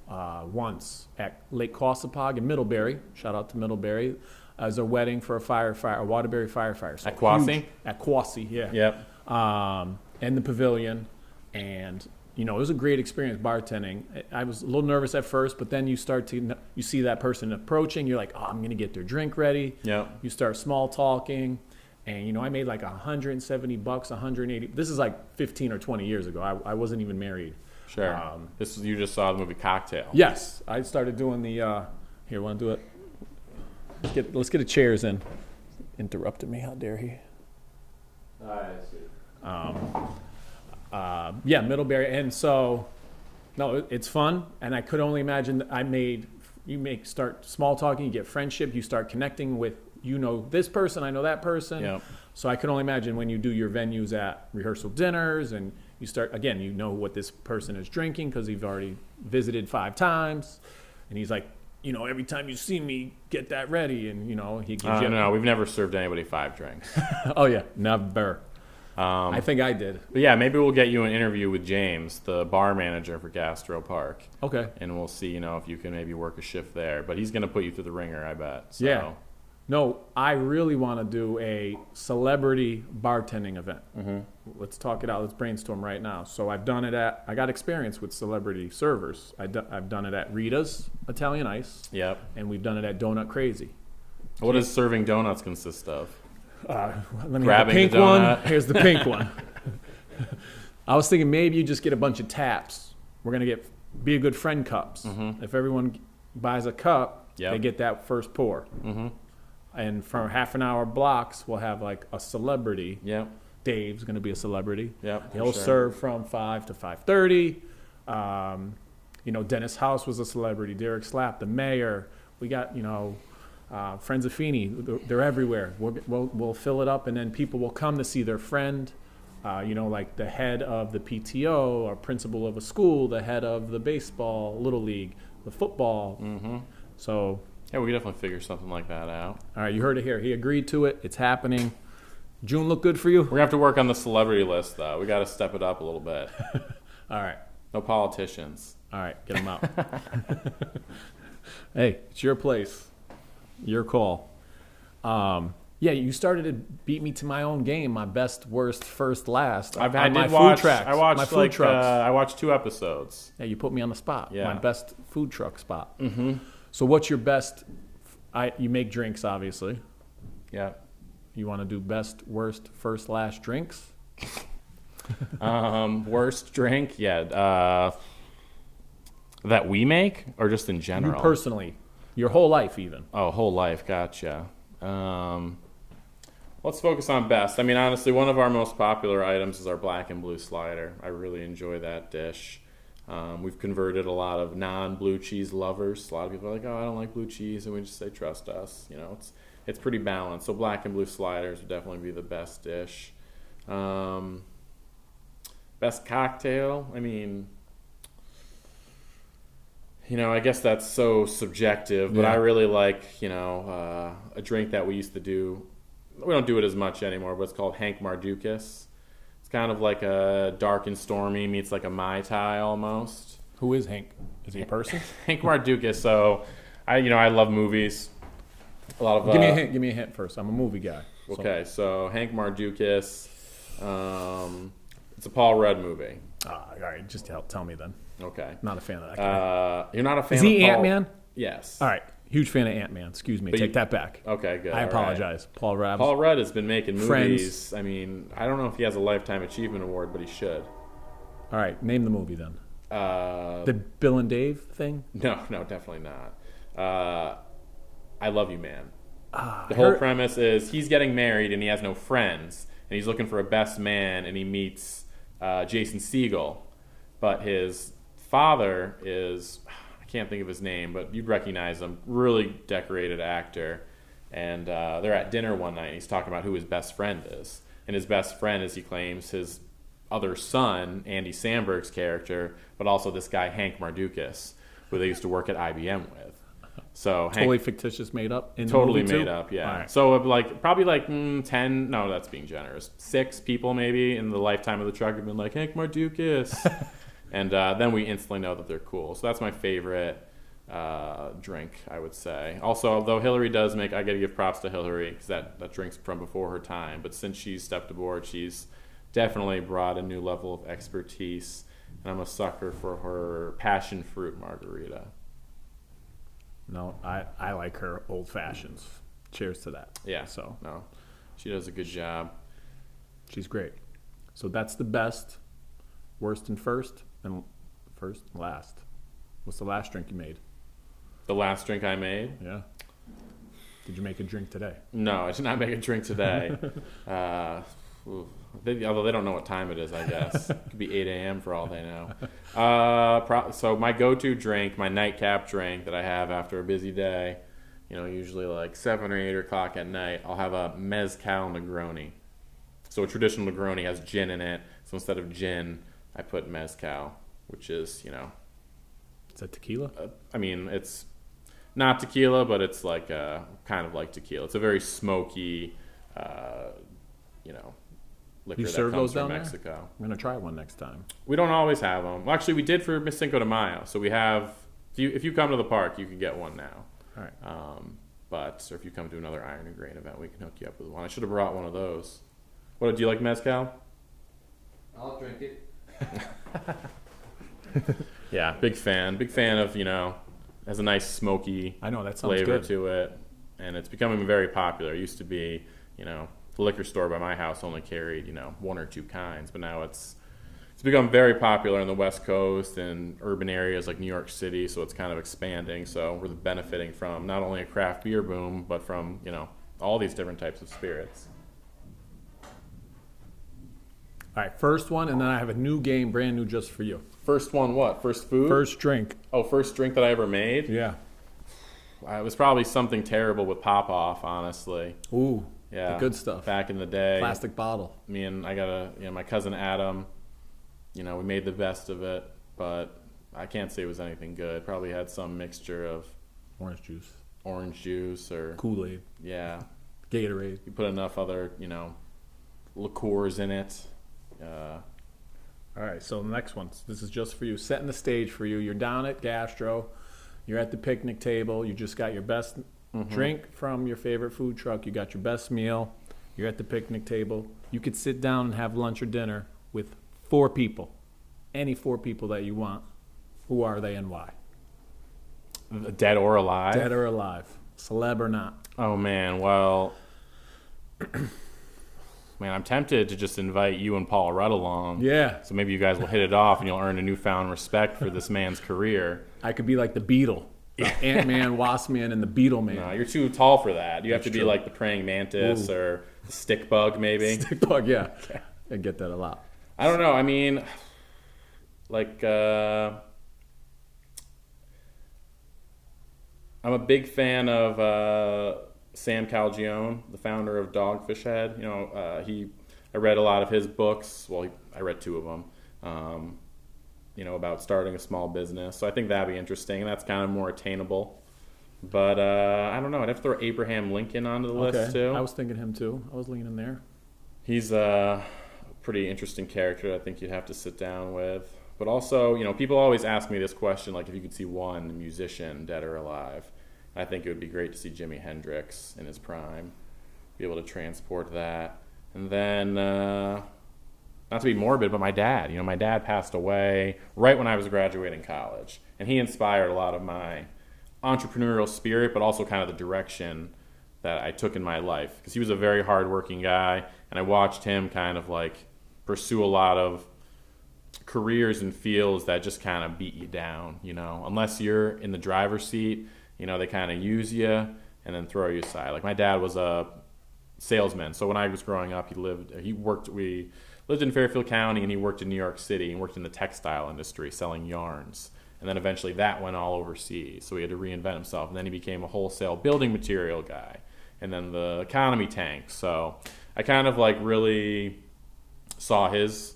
once at Lake Quassapog in Middlebury. Shout out to Middlebury. As a wedding for a Waterbury firefighter. So at Quassy. At Quassy, yeah. Yep. And the pavilion, and. You know, it was a great experience bartending. I was a little nervous at first, but then you see that person approaching. You're like, oh, I'm going to get their drink ready. Yeah. You start small talking. And, you know, I made like $170, $180. This is like 15 or 20 years ago. I wasn't even married. Sure. You just saw the movie Cocktail. Yes. I started doing the, here, want to do it? Let's get a chairs in. Interrupted me. How dare he? I see. Middlebury. And so, no, it's fun. And I could only imagine that start small talking, you get friendship, you start connecting with, you know, this person, I know that person. Yep. So I could only imagine when you do your venues at rehearsal dinners and you start, again, you know what this person is drinking because you've already visited 5 times. And he's like, you know, every time you see me, get that ready. And, you know, he gives you. No, we've never served anybody 5 drinks. Oh, yeah, never. I think I did. But yeah, maybe we'll get you an interview with James, the bar manager for GastroPark. Okay. And we'll see, you know, if you can maybe work a shift there. But he's going to put you through the ringer, I bet. So. Yeah. No, I really want to do a celebrity bartending event. Mm-hmm. Let's talk it out. Let's brainstorm right now. So I've done it at, I got experience with celebrity servers. I've done it at Rita's Italian Ice. Yep. And we've done it at Donut Crazy. What does serving donuts consist of? Let me grab the pink one. Here's the pink one. I was thinking maybe you just get a bunch of taps. We're going to get Be a Good Friend cups. Mm-hmm. If everyone buys a cup, they get that first pour. Mm-hmm. And for half an hour blocks, we'll have like a celebrity. Yep. Dave's going to be a celebrity. Yep, he'll serve from 5 to 5:30. You know, Dennis House was a celebrity. Derek Slapp, the mayor. We got, you know... friends of Feeney, they're everywhere. We'll fill it up, and then people will come to see their friend, you know, like the head of the PTO or principal of a school, the head of the baseball, Little League, the football. Mm-hmm. So yeah, we definitely figure something like that out. All right, you heard it here. He agreed to it. It's happening. June look good for you? We're going to have to work on the celebrity list, though. We got to step it up a little bit. All right. No politicians. All right, get them out. Hey, it's your place. Your call. You started to beat me to my own game. My best, worst, first, last. I watched 2 episodes. Yeah, you put me on the spot. Yeah. My best food truck spot. Mm-hmm. So what's your best? You make drinks, obviously. Yeah. You want to do best, worst, first, last drinks? Worst drink, yeah. That we make or just in general? You personally. Your whole life, even. Oh, whole life. Gotcha. Let's focus on best. I mean, honestly, one of our most popular items is our black and blue slider. I really enjoy that dish. We've converted a lot of non-blue cheese lovers. A lot of people are like, oh, I don't like blue cheese, and we just say, trust us. You know, it's pretty balanced. So black and blue sliders would definitely be the best dish. Best cocktail, I mean, you know, I guess that's so subjective, but yeah. I really like, you know, a drink that we used to do. We don't do it as much anymore, but it's called Hank Mardukas. It's kind of like a dark and stormy meets like a Mai Tai almost. Who is Hank? Is he a person? Hank Mardukas. So, I love movies. A lot of give me a hint first. I'm a movie guy. Okay, so Hank Mardukas. It's a Paul Rudd movie. All right, just tell me then. Okay. Not a fan of that guy. You're not a fan of Paul? Is he Ant-Man? Yes. All right. Huge fan of Ant-Man. Excuse me. Take that back. Okay, good. I apologize. Right. Paul Rudd has been making movies. Friends. I mean, I don't know if he has a Lifetime Achievement Award, but he should. All right. Name the movie then. The Bill and Dave thing? No, definitely not. I Love You, Man. The whole premise is he's getting married and he has no friends. And he's looking for a best man, and he meets Jason Segel. But his father is, I can't think of his name, but you'd recognize him, really decorated actor. And they're at dinner one night, and he's talking about who his best friend is. And his best friend, as he claims, his other son, Andy Samberg's character, but also this guy, Hank Mardukas, who they used to work at IBM with. So totally fictitious, made up. Totally made up, yeah. Right. So probably 10. No, that's being generous. 6 people maybe in the lifetime of the truck have been like Hank Mardukas, and then we instantly know that they're cool. So that's my favorite drink, I would say. Also, although Hillary does make, I got to give props to Hillary because that drink's from before her time. But since she's stepped aboard, she's definitely brought a new level of expertise, and I'm a sucker for her passion fruit margarita. No, I like her old fashions. Cheers to that. Yeah. So no, she does a good job. She's great. So that's the best, worst, and last. What's the last drink you made? The last drink I made? Yeah. Did you make a drink today? No, I did not make a drink today. Although they don't know what time it is, I guess. It could be 8 a.m. for all they know. So my go-to drink, my nightcap drink that I have after a busy day, usually 7 or 8 o'clock at night, I'll have a mezcal Negroni. So a traditional Negroni has gin in it. So instead of gin, I put mezcal, which is, Is that tequila? It's not tequila, but it's kind of like tequila. It's a very smoky, liquor. You serve those down there? Mexico. I'm going to try one next time. We don't always have them. Well, actually, we did for Cinco de Mayo. So we have, if you come to the park, you can get one now. All right. Or if you come to another Iron and Grain event, we can hook you up with one. I should have brought one of those. What, do you like mezcal? I'll drink it. Yeah, big fan. Big fan of, has a nice smoky flavor to it. And it's becoming very popular. It used to be, the liquor store by my house only carried, 1 or 2 kinds, but now it's become very popular on the West Coast and urban areas like New York City, so it's kind of expanding. So we're benefiting from not only a craft beer boom, but from, all these different types of spirits. All right, first one, and then I have a new game, brand new just for you. First one what? First food? First drink. Oh, first drink that I ever made? Yeah. It was probably something terrible with Pop-Off, honestly. Ooh. Yeah, the good stuff. Back in the day. Plastic bottle. Me and I got my cousin Adam, we made the best of it, but I can't say it was anything good. Probably had some mixture of orange juice or Kool-Aid. Yeah. Gatorade. You put enough other, liqueurs in it. All right, so the next one. This is just for you. Setting the stage for you. You're down at Gastro. You're at the picnic table. You just got your best drink from your favorite food truck. You got your best meal. You're at the picnic table. You could sit down and have lunch or dinner with 4 people, any 4 people that you want. Who are they and why? Dead or alive? Dead or alive. Celeb or not. Oh, man. Well, man, I'm tempted to just invite you and Paul Rudd along. Yeah. So maybe you guys will hit it off and you'll earn a newfound respect for this man's career. I could be like the Beatle. Ant-Man, Wasp-Man, and the Beetle-Man. No, you're too tall for that. You have to be like the praying mantis. Ooh. Or the stick bug, maybe. Stick bug, yeah. Okay. I get that a lot. I don't know. Like, I'm a big fan of Sam Calgione, the founder of Dogfish Head. You know, I read a lot of his books. Well, I read two of them. You know, about starting a small business. So I think that'd be interesting. That's kind of more attainable. But I don't know. I'd have to throw Abraham Lincoln onto the list too. I was thinking him too. I was leaning there. He's a pretty interesting character. I think you'd have to sit down with. But also, you know, people always ask me this question, like if you could see one musician, dead or alive. I think it would be great to see Jimi Hendrix in his prime, be able to transport that. And then, not to be morbid, but my dad. You know, my dad passed away right when I was graduating college. And he inspired a lot of my entrepreneurial spirit, but also kind of the direction that I took in my life. Because he was a very hardworking guy, and I watched him kind of like pursue a lot of careers and fields that just kind of beat you down, you know, unless you're in the driver's seat, you know, they kind of use you and then throw you aside. Like my dad was a salesman. So when I was growing up, we lived in Fairfield County, and he worked in New York City and worked in the textile industry selling yarns. And then eventually that went all overseas. So he had to reinvent himself, and then he became a wholesale building material guy, and then the economy tanked. So I kind of like really saw his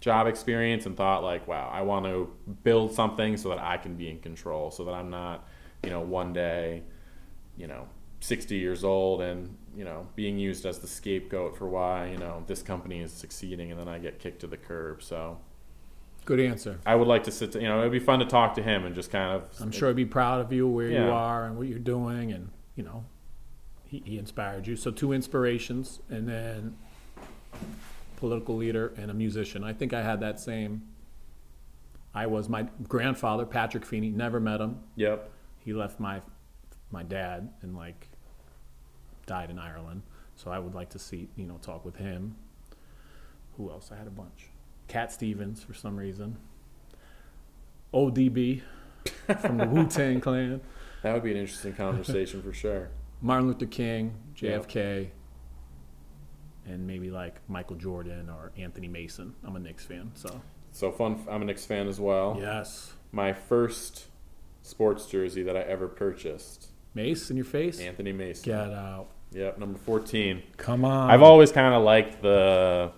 job experience and thought like, wow, I want to build something so that I can be in control, so that I'm not, you know, one day, you know, 60 years old and, you know, being used as the scapegoat for why, you know, this company is succeeding, and then I get kicked to the curb. So good answer. I would like to sit, you know, it'd be fun to talk to him and just kind of, I'm sure he'd be proud of you, where you are and what you're doing, and, you know, he inspired you. So two inspirations, and then political leader and a musician. I think I had that same. I was my grandfather, Patrick Feeney. Never met him. Yep. He left my dad and like died in Ireland. So I would like to see, you know, talk with him. Who else? I had a bunch. Cat Stevens for some reason. ODB from the Wu-Tang Clan. That would be an interesting conversation for sure. Martin Luther King, JFK. Yep. And maybe like Michael Jordan or Anthony Mason. I'm a Knicks fan, so. So fun, I'm a Knicks fan as well. Yes. My first sports jersey that I ever purchased. Mace in your face? Anthony Mason. Get out. Yep, number 14. Come on. I've always kind of liked the,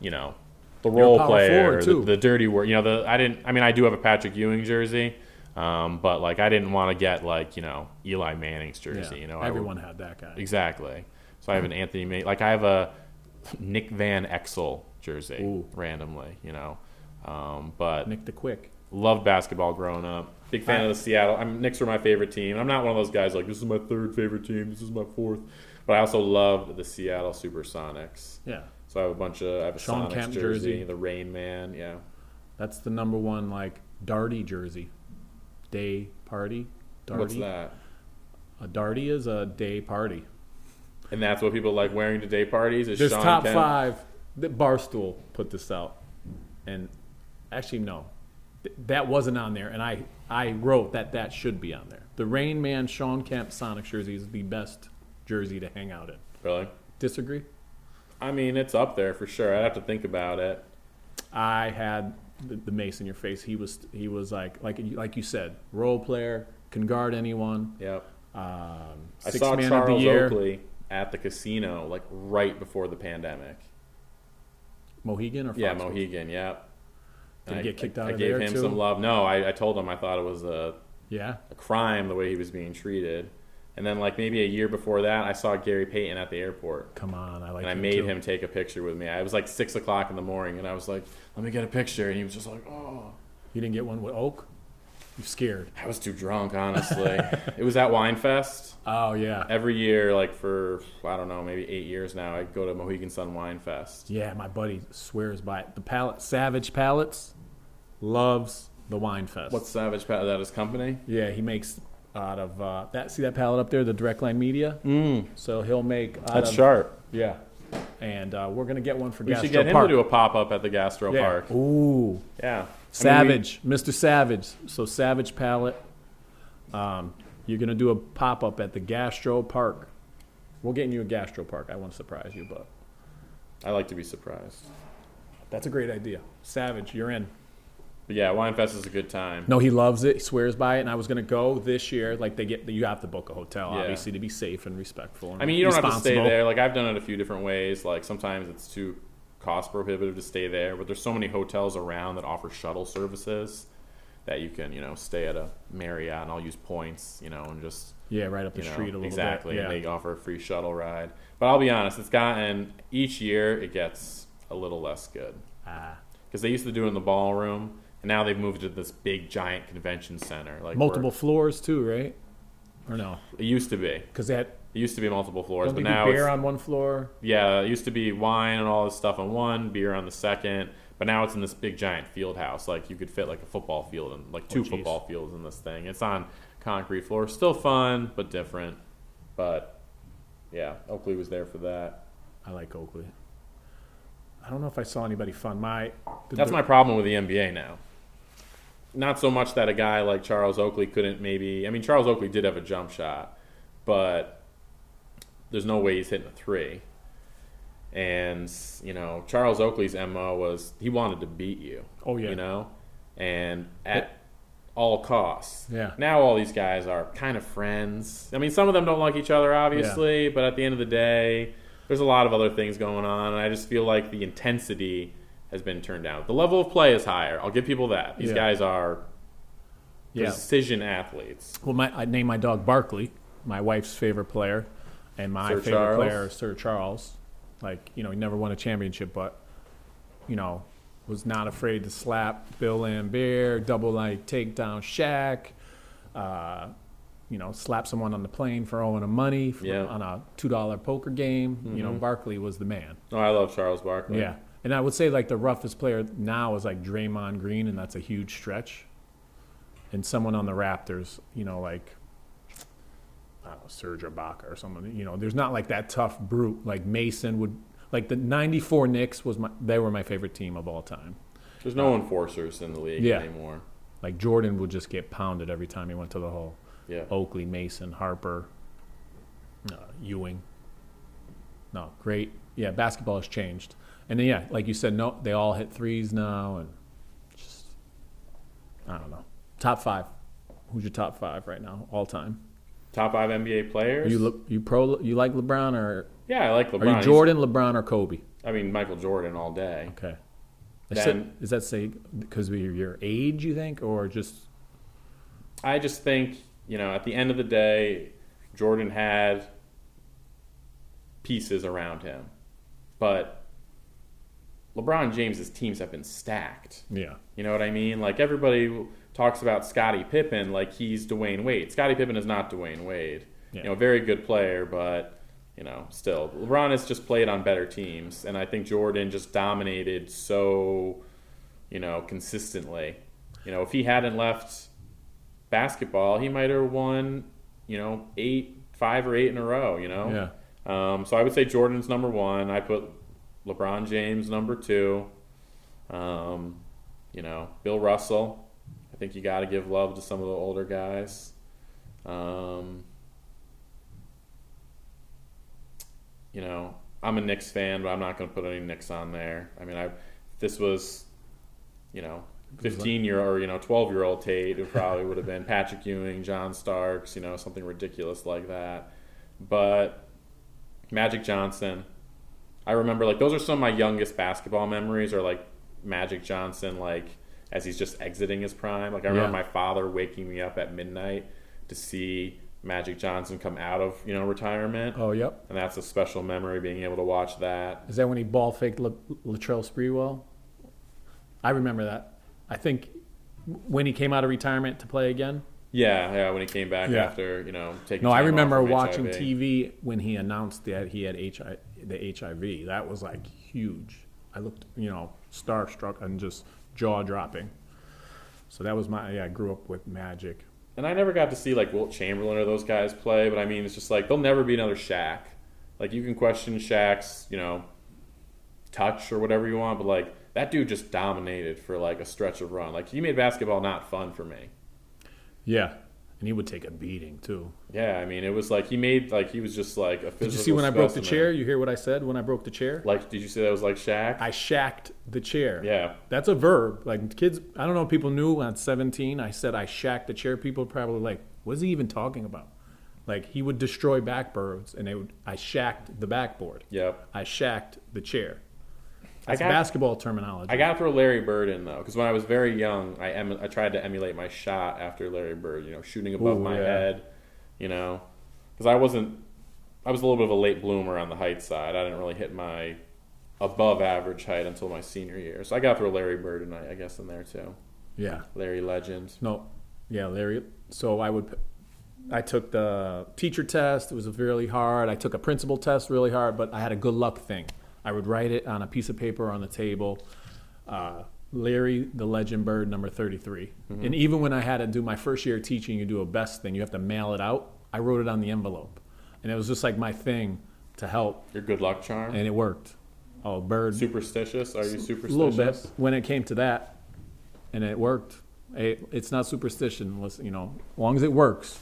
you know, the role player, the dirty work. You know, I do have a Patrick Ewing jersey, but like I didn't want to get like, you know, Eli Manning's jersey. Yeah, you know, everyone had that guy. Exactly. So I have an Anthony May, like I have a Nick Van Exel jersey. Ooh. Randomly, you know, but Nick the Quick. Loved basketball growing up. Big fan of the Seattle. Knicks were my favorite team. I'm not one of those guys like, this is my third favorite team, this is my fourth. But I also loved the Seattle SuperSonics. Yeah. So I have a Shawn Sonics Kemp jersey, the Rain Man. Yeah. That's the number one like Darty jersey. Day party. Darty. What's that? A Darty is a day party. And that's what people like wearing to day parties? Is There's Shawn top Kemp. Five. The Barstool put this out. And actually, no. That wasn't on there. And I wrote that should be on there. The Rain Man Shawn Kemp Sonics jersey is the best jersey to hang out in. Really? Disagree? I mean, it's up there for sure. I'd have to think about it. I had the Mace in your face. He was like you said, role player, can guard anyone. Yep. I saw man Charles of the year. Oakley at the casino, like right before the pandemic. Mohegan or Fox? Yeah, Mohegan, yeah. Did he get kicked out of there too? I gave him some love. No, I told him I thought it was a crime the way he was being treated. And then like maybe a year before that, I saw Gary Payton at the airport. Come on, I like him. And I made him take a picture with me. It was like 6 o'clock in the morning, and I was like, let me get a picture. And he was just like, oh. You didn't get one with Oak? You're scared. I was too drunk, honestly. It was at Winefest. Oh, yeah. Every year, like for, I don't know, maybe 8 years now, I go to Mohegan Sun Winefest. Yeah, my buddy swears by it. The pallet, Savage Pallets, loves the Winefest. What's Savage Pallet? Is that his company? Yeah, he makes out of that. See that pallet up there, the Direct Line Media? Mm. So he'll make out That's of, sharp. Yeah. And we're going to get one for GastroPark. We should get him to do a pop-up at the GastroPark. Yeah. Ooh. Yeah. Savage, I mean, Mr. Savage. So Savage Palette. You're going to do a pop-up at the GastroPark. We're getting you a GastroPark. I won't surprise you, but I like to be surprised. That's a great idea. Savage, you're in. But yeah, Winefest is a good time. No, he loves it. He swears by it. And I was going to go this year. Like, they get, you have to book a hotel, obviously, to be safe and respectful. And I mean, you don't have to stay there. Like, I've done it a few different ways. Like, sometimes it's too cost prohibitive to stay there. But there's so many hotels around that offer shuttle services that you can, you know, stay at a Marriott, and I'll use points, you know, and just... Yeah, right up the street a little bit. Exactly. Yeah. And they offer a free shuttle ride. But I'll be honest, it's gotten... Each year, it gets a little less good. Because they used to do it in the ballroom, and now they've moved to this big, giant convention center. Like multiple floors, too, right? Or no? It used to be. Because they had... It used to be multiple floors, but now beer on one floor? Yeah, it used to be wine and all this stuff on one, beer on the second... But now it's in this big giant field house. Like, you could fit like a football field and like two football fields in this thing. It's on concrete floor. Still fun, but different. But yeah, Oakley was there for that. I like Oakley. I don't know if I saw anybody fun. That's my problem with the NBA now. Not so much that a guy like Charles Oakley couldn't maybe. I mean, Charles Oakley did have a jump shot, but there's no way he's hitting a three. And, you know, Charles Oakley's MO was he wanted to beat you. Oh, yeah. You know? And at all costs. Yeah. Now all these guys are kind of friends. I mean, some of them don't like each other, obviously. Yeah. But at the end of the day, there's a lot of other things going on. And I just feel like the intensity has been turned down. The level of play is higher. I'll give people that. These guys are precision athletes. Well, I named my dog Barkley, my wife's favorite player. And my favorite player is Sir Charles. Like, you know, he never won a championship, but, you know, was not afraid to slap Bill Lambert, double like takedown Shaq, you know, slap someone on the plane for owing him money on a $2 poker game. Mm-hmm. You know, Barkley was the man. Oh, I love Charles Barkley. Yeah. And I would say, like, the roughest player now is, like, Draymond Green, and that's a huge stretch. And someone on the Raptors, you know, like... I don't know, Serge Ibaka or someone, you know, there's not like that tough brute. Like Mason would, like the 94 Knicks they were my favorite team of all time. There's no enforcers in the league anymore. Like Jordan would just get pounded every time he went to the hole. Yeah. Oakley, Mason, Harper, Ewing. No, great. Yeah, basketball has changed. And then, yeah, like you said, no, they all hit threes now. And just, I don't know. Top five. Who's your top five right now, all time? Top five NBA players. You like LeBron or? Yeah, I like LeBron. Are you Jordan, LeBron, or Kobe? I mean, Michael Jordan all day. Okay. Does that say because of your age, you think, or just? I just think, you know, at the end of the day, Jordan had pieces around him, but LeBron James's teams have been stacked. Yeah. You know what I mean? Like everybody talks about Scottie Pippen like he's Dwayne Wade. Scottie Pippen is not Dwayne Wade. Yeah. You know, very good player, but, you know, still. LeBron has just played on better teams, and I think Jordan just dominated so, you know, consistently. You know, if he hadn't left basketball, he might have won, you know, five or eight in a row, you know? Yeah. So I would say Jordan's number one. I put LeBron James number two. You know, Bill Russell. I think you got to give love to some of the older guys. You know, I'm a Knicks fan, but I'm not going to put any Knicks on there. I mean, this was, you know, 12-year-old Tate, it probably would have been Patrick Ewing, John Starks, you know, something ridiculous like that. But Magic Johnson, I remember, like, those are some of my youngest basketball memories, or, like, Magic Johnson, like, as he's just exiting his prime. Like, I remember my father waking me up at midnight to see Magic Johnson come out of, you know, retirement. Oh, yep. And that's a special memory, being able to watch that. Is that when he ball-faked Latrell Sprewell? I remember that. I think when he came out of retirement to play again. Yeah, when he came back after, you know, taking time off from HIV. No, I remember watching TV when he announced that he had HIV. That was, like, huge. I looked, you know, starstruck and just... jaw-dropping. So that was I grew up with Magic. And I never got to see, like, Wilt Chamberlain or those guys play, but I mean, it's just like, there'll never be another Shaq. Like, you can question Shaq's, you know, touch or whatever you want, but, like, that dude just dominated for, like, a stretch of run. Like, he made basketball not fun for me. Yeah. And he would take a beating too. Yeah, I mean, it was like he was just like a physical. Did you see when specimen. I broke the chair? You hear what I said when I broke the chair? Like, did you say that was like Shaq? I shacked the chair. Yeah, that's a verb. Like kids, I don't know if people knew at 17. I said I shacked the chair. People probably like, what is he even talking about? Like he would destroy backboards, and I shacked the backboard. Yeah, I shacked the chair. That's basketball terminology. I got to throw Larry Bird in, though, because when I was very young, I tried to emulate my shot after Larry Bird, you know, shooting above my head, you know, because I was a little bit of a late bloomer on the height side. I didn't really hit my above average height until my senior year. So I got to throw Larry Bird in, I guess, in there, too. Yeah. Larry Legend. No. Yeah, Larry. So I took the teacher test. It was really hard. I took a principal test really hard, but I had a good luck thing. I would write it on a piece of paper on the table, Larry the Legend Bird, number 33. Mm-hmm. And even when I had to do my first year of teaching, you do a best thing. You have to mail it out. I wrote it on the envelope. And it was just like my thing to help. Your good luck charm? And it worked. Oh, Bird. Superstitious? Are you superstitious? A little bit when it came to that. And it worked. It's not superstition, unless, you know, as long as it works.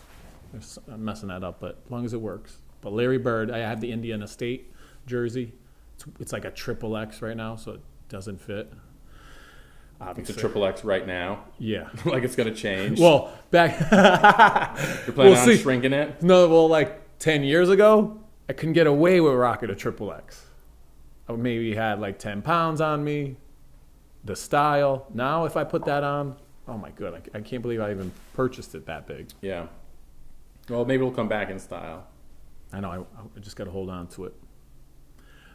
I'm messing that up, but as long as it works. But Larry Bird, I have the Indiana State jersey. It's like a triple X right now, so it doesn't fit. Obviously. It's a triple X right now. Yeah, like it's gonna change. Well, back you're planning on shrinking it. No, well, like 10 years ago, I couldn't get away with rocking a triple X. I maybe had like 10 pounds on me. The style now, if I put that on, oh my god, I can't believe I even purchased it that big. Yeah. Well, maybe we'll come back in style. I know. I just got to hold on to it.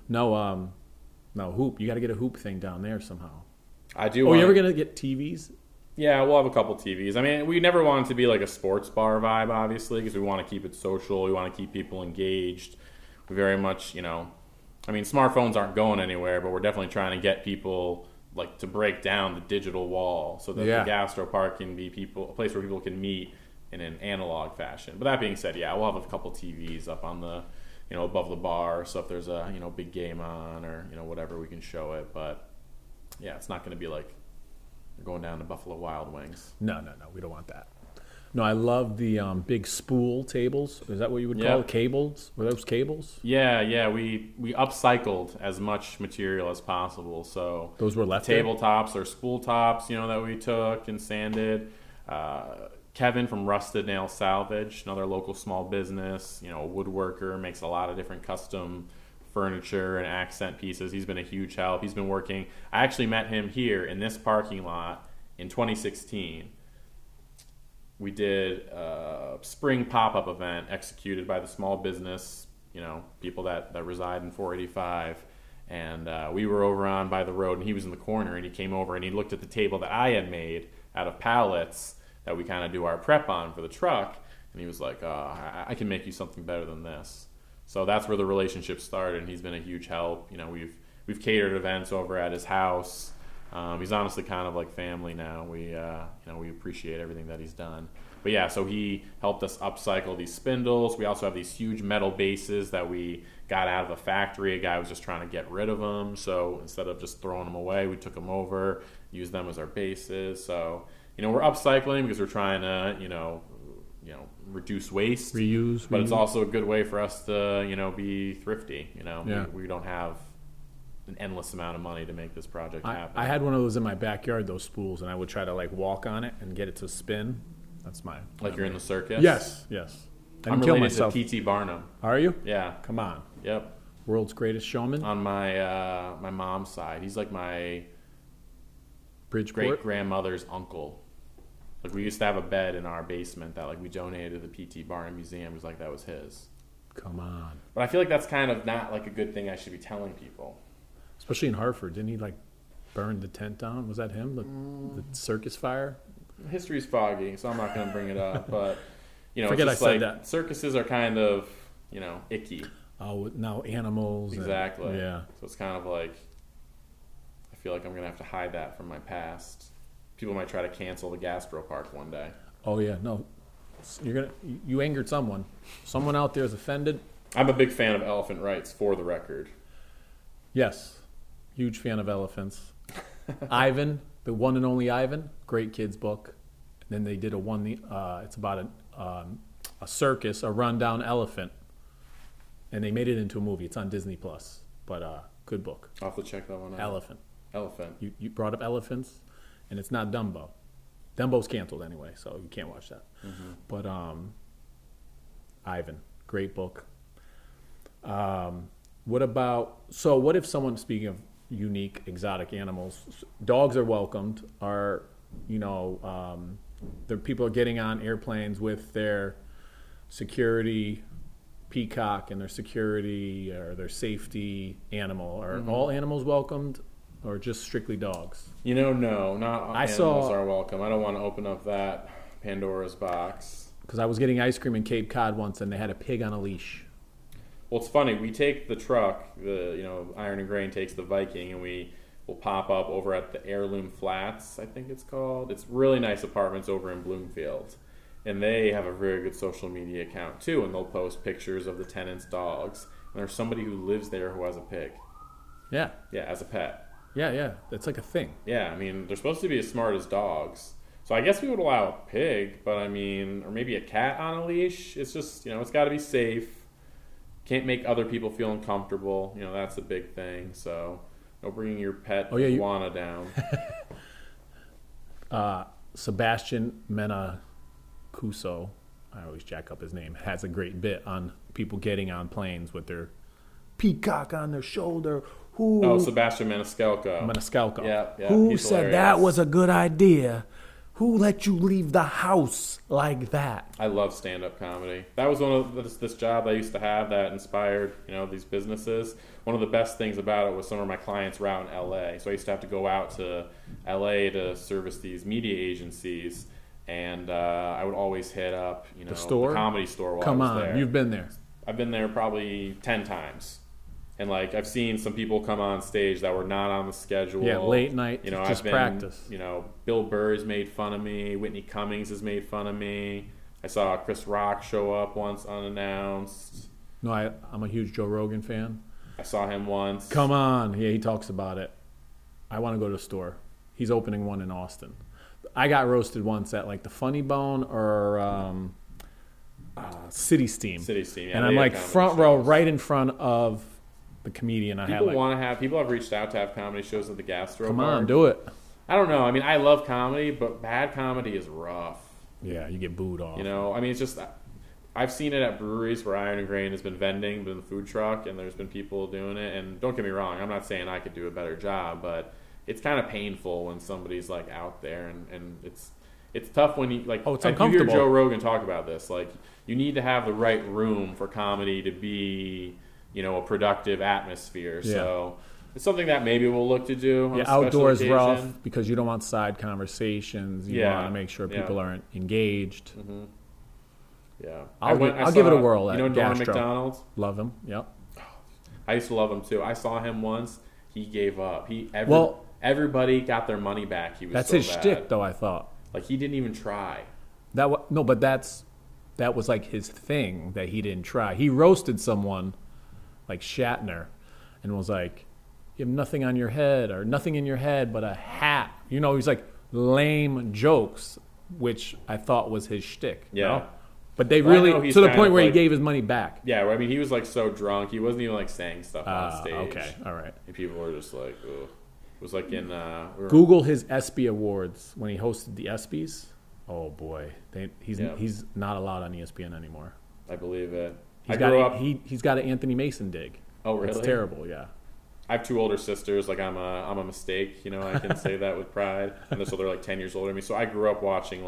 No hoop. You got to get a hoop thing down there somehow. I do. Are you ever gonna get TVs? Yeah, we'll have a couple TVs. I mean, we never want it to be like a sports bar vibe, obviously, because we want to keep it social. We want to keep people engaged. We very much, you know, I mean, smartphones aren't going anywhere, but we're definitely trying to get people like to break down the digital wall so that the GastroPark can be a place where people can meet in an analog fashion. But that being said, yeah, we'll have a couple TVs up on the. You know, above the bar, so if there's a, you know, big game on or, you know, whatever, we can show it. But yeah, it's not going to be like you're going down to Buffalo Wild Wings. No, we don't want that. No, I love the big spool tables. Is that what you would call it? Cables? Were those cables? Yeah. We upcycled as much material as possible. So those were left tabletops or spool tops, you know, that we took and sanded. Kevin from Rusted Nail Salvage, another local small business, you know, a woodworker, makes a lot of different custom furniture and accent pieces. He's been a huge help. He's been working. I actually met him here in this parking lot in 2016. We did a spring pop-up event executed by the small business, you know, people that reside in 485. And we were over on by the road, and he was in the corner, and he came over, and he looked at the table that I had made out of pallets that we kind of do our prep on for the truck. And he was like, I can make you something better than this. So that's where the relationship started, and he's been a huge help. You know, we've catered events over at his house. He's honestly kind of like family now. We you know, we appreciate everything that he's done. But yeah, so he helped us upcycle these spindles. We also have these huge metal bases that we got out of a factory. A guy was just trying to get rid of them. So instead of just throwing them away, we took them over, used them as our bases. So, you know, we're upcycling because we're trying to, you know, reduce waste. Reuse. But it's also a good way for us to, you know, be thrifty. You know, we don't have an endless amount of money to make this project happen. I had one of those in my backyard, those spools, and I would try to, like, walk on it and get it to spin. That's my... Like memory. You're in the circus? Yes. I'm related to P.T. Barnum. Are you? Yeah. Come on. Yep. World's greatest showman? On my my mom's side. He's like my great-grandmother's uncle. Like, we used to have a bed in our basement that, like, we donated to the P.T. Barnum Museum. It was like that was his. Come on. But I feel like that's kind of not, like, a good thing I should be telling people. Especially in Hartford. Didn't he, like, burn the tent down? Was that him? The circus fire? History's foggy, so I'm not going to bring it up. But, you know, forget I said that. Circuses are kind of, you know, icky. Oh, now animals. Exactly. And, yeah. So it's kind of like, I feel like I'm going to have to hide that from my past. People might try to cancel the GastroPark one day. Oh yeah, no, you angered someone. Someone out there is offended. I'm a big fan of elephant rights, for the record. Yes, huge fan of elephants. Ivan, the one and only Ivan, great kids book. And then they did a one. It's about a circus, a rundown elephant, and they made it into a movie. It's on Disney Plus, but good book. I'll have to check that one out. Elephant. You brought up elephants, and it's not Dumbo. Dumbo's canceled anyway, so you can't watch that. Mm-hmm. But Ivan, great book. What about, so what if someone, speaking of unique, exotic animals, dogs are welcomed, are, you know, the people are getting on airplanes with their security peacock and their security or their safety animal. Are mm-hmm. all animals welcomed, or just strictly dogs? You know, no, not all animals are welcome. I don't want to open up that Pandora's box. Because I was getting ice cream in Cape Cod once, and they had a pig on a leash. Well, it's funny. We take the truck, Iron and Grain takes the Viking, and we will pop up over at the Heirloom Flats, I think it's called. It's really nice apartments over in Bloomfield. And they have a very good social media account, too, and they'll post pictures of the tenants' dogs. And there's somebody who lives there who has a pig. Yeah. Yeah, as a pet. Yeah. It's like a thing. Yeah, I mean, they're supposed to be as smart as dogs. So I guess we would allow a pig, but I mean, or maybe a cat on a leash. It's just, it's got to be safe. Can't make other people feel uncomfortable. That's a big thing. So no bringing your pet iguana down. Sebastian Menacuso, I always jack up his name, has a great bit on people getting on planes with their peacock on their shoulder. Sebastian Maniscalco. Yeah. Who said that was a good idea? Who let you leave the house like that? I love stand-up comedy. That was one of this job I used to have that inspired, these businesses. One of the best things about it was some of my clients were out in L.A. So I used to have to go out to L.A. to service these media agencies, and I would always hit up, the Comedy Store while I was there. Come on, you've been there. I've been there probably 10 times. And, I've seen some people come on stage that were not on the schedule. Yeah, late night, practice. Bill Burr's made fun of me. Whitney Cummings has made fun of me. I saw Chris Rock show up once unannounced. No, I'm a huge Joe Rogan fan. I saw him once. Come on. Yeah, he talks about it. I want to go to the store. He's opening one in Austin. I got roasted once at, the Funny Bone or... City Steam. Yeah, and I'm, front row, right in front of... the comedian I had. People have reached out to have comedy shows at the GastroPark. Come on, do it. I don't know. I mean, I love comedy, but bad comedy is rough. Yeah, you get booed off. I mean, it's just, I've seen it at breweries where Iron and Grain has been vending, been the food truck, and there's been people doing it. And don't get me wrong, I'm not saying I could do a better job, but it's kind of painful when somebody's out there, and it's tough when you it's uncomfortable. I hear Joe Rogan talk about this. You need to have the right room for comedy to be. A productive atmosphere. Yeah. So it's something that maybe we'll look to do. On outdoors occasion. Rough because you don't want side conversations. You want to make sure people aren't engaged. Mm-hmm. Yeah, I'll give it a whirl. Don McDonald, love him. Yep, I used to love him too. I saw him once. He gave up. Everybody got their money back. That's so his shtick, though. I thought he didn't even try. That was his thing that he didn't try. He roasted someone. Shatner, and was you have nothing on your head, or nothing in your head but a hat. He's lame jokes, which I thought was his shtick. Yeah. But they really, to the point where he gave his money back. Yeah, I mean, he was so drunk, he wasn't even saying stuff on stage. Okay, all right. And people were just ugh. It was in... Google his ESPY Awards when he hosted the ESPYs. Oh, boy. He's not allowed on ESPN anymore. I believe it. He's got an Anthony Mason dig. Oh, really? It's terrible, yeah. I have 2 older sisters. I'm a mistake. I can say that with pride. And so they're 10 years older than me. So I grew up watching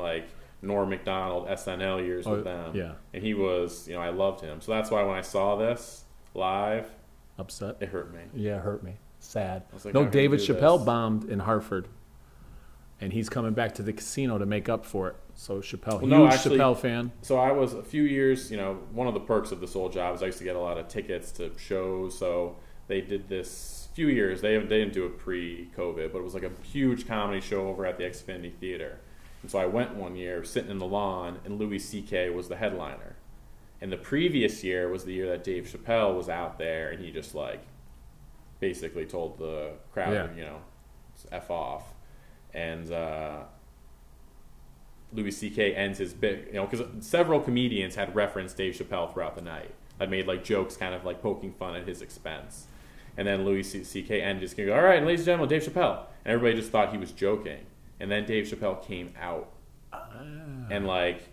Norm Macdonald SNL years with them. Yeah. And he was, I loved him. So that's why when I saw this live, upset. It hurt me. Yeah, it hurt me. Sad. David Chappelle bombed in Hartford, and he's coming back to the casino to make up for it. So Chappelle, Chappelle fan. So I was a few years, one of the perks of this old job is I used to get a lot of tickets to shows. So they did this few years. They didn't do it pre-COVID, but it was a huge comedy show over at the Xfinity Theater. And so I went one year, sitting in the lawn, and Louis C.K. was the headliner. And the previous year was the year that Dave Chappelle was out there, and he just basically told the crowd, F off. And Louis C.K. ends his bit, you know, because several comedians had referenced Dave Chappelle throughout the night. I made like jokes, kind of like poking fun at his expense. And then Louis C.K. ended his going, "All right, ladies and gentlemen, Dave Chappelle." And everybody just thought he was joking. And then Dave Chappelle came out. And like,